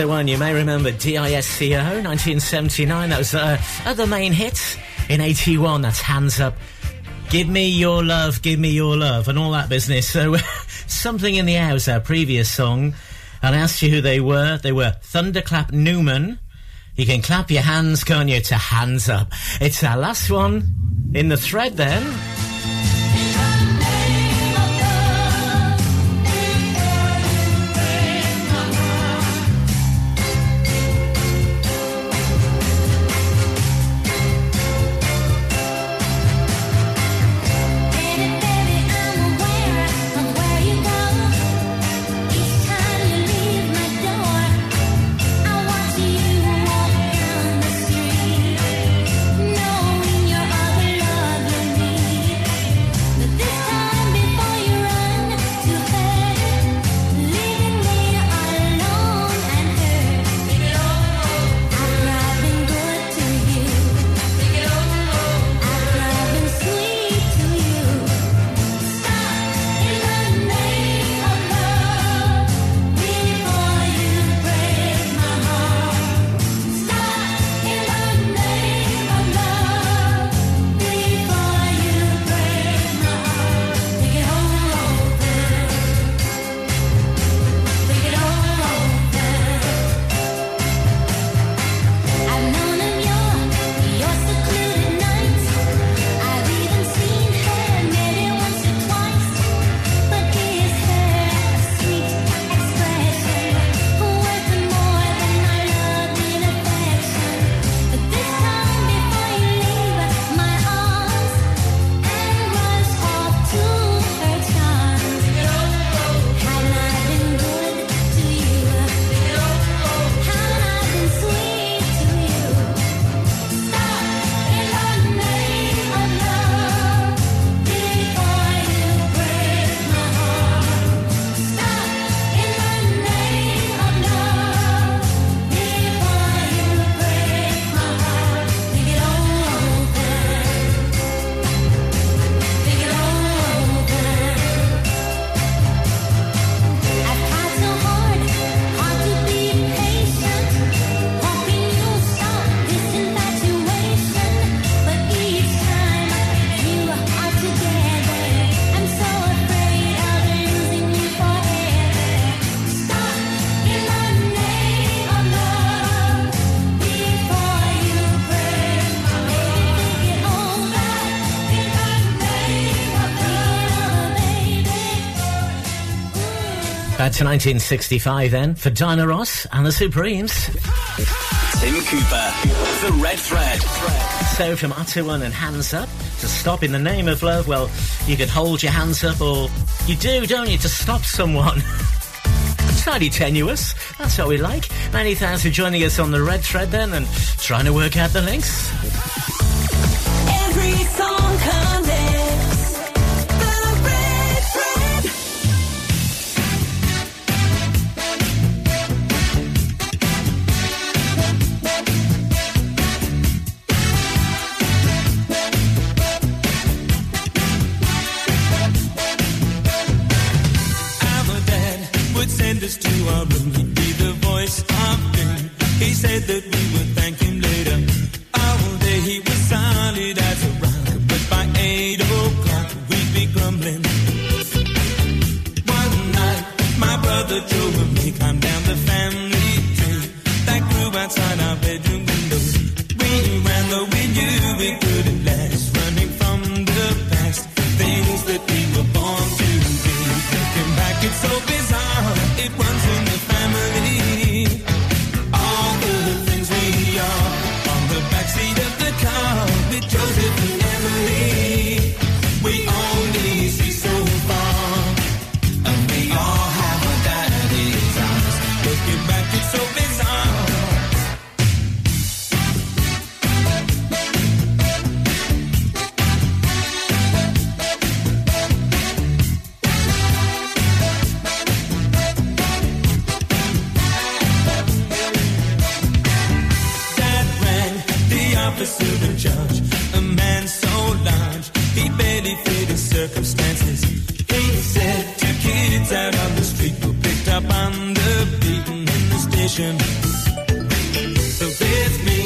601, you may remember DISCO, 1979, that was the main hit. In 81, that's Hands Up, Give Me Your Love, and all that business. So, Something in the Air was our previous song, and I asked you who they were. They were Thunderclap Newman. You can clap your hands, can't you, to Hands Up. It's our last one in the thread then. To 1965 then, for Diana Ross and the Supremes. Tim Cooper, The Red Thread. So from Utter One and Hands Up to Stop in the Name of Love, well, you could hold your hands up, or you do, don't you, to stop someone. Slightly tenuous, that's what we like. Many thanks for joining us on The Red Thread then, and trying to work out the links. Every song comes in. He said two kids out on the street were picked up on the beaten in the station. mission. So there's me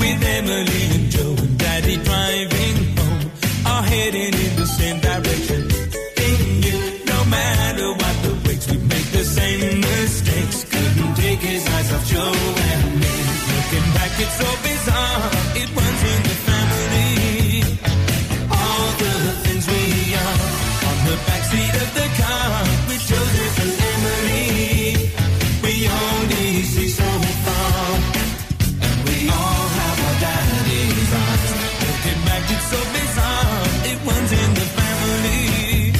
with Emily and Joe and Daddy driving home, all heading in the same direction. Thinking no matter what the breaks, we make the same mistakes. Couldn't take his eyes off Joe and me. Looking back, it's so bizarre. It runs in the family. All the things we are on the backseat of the car with Joseph and Emily. We only see so far, and we all have our daddy's eyes. Looking back, it's so bizarre. It runs in the family.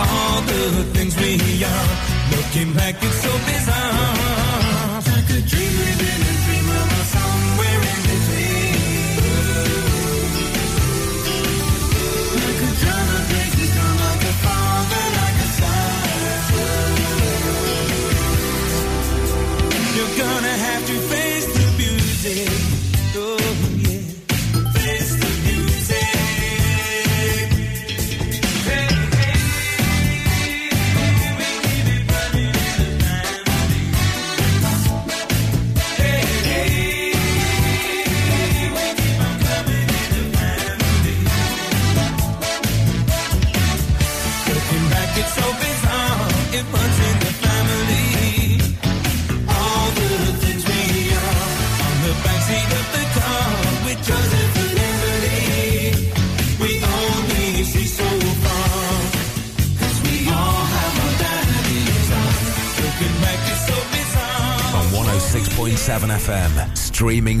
All the things we are. Looking back, it's so bizarre. I could dream living in somewhere in between. I could drive a crazy storm like a father, like a son. You're gonna have to face the music. Oh yeah, face the music. FM, streaming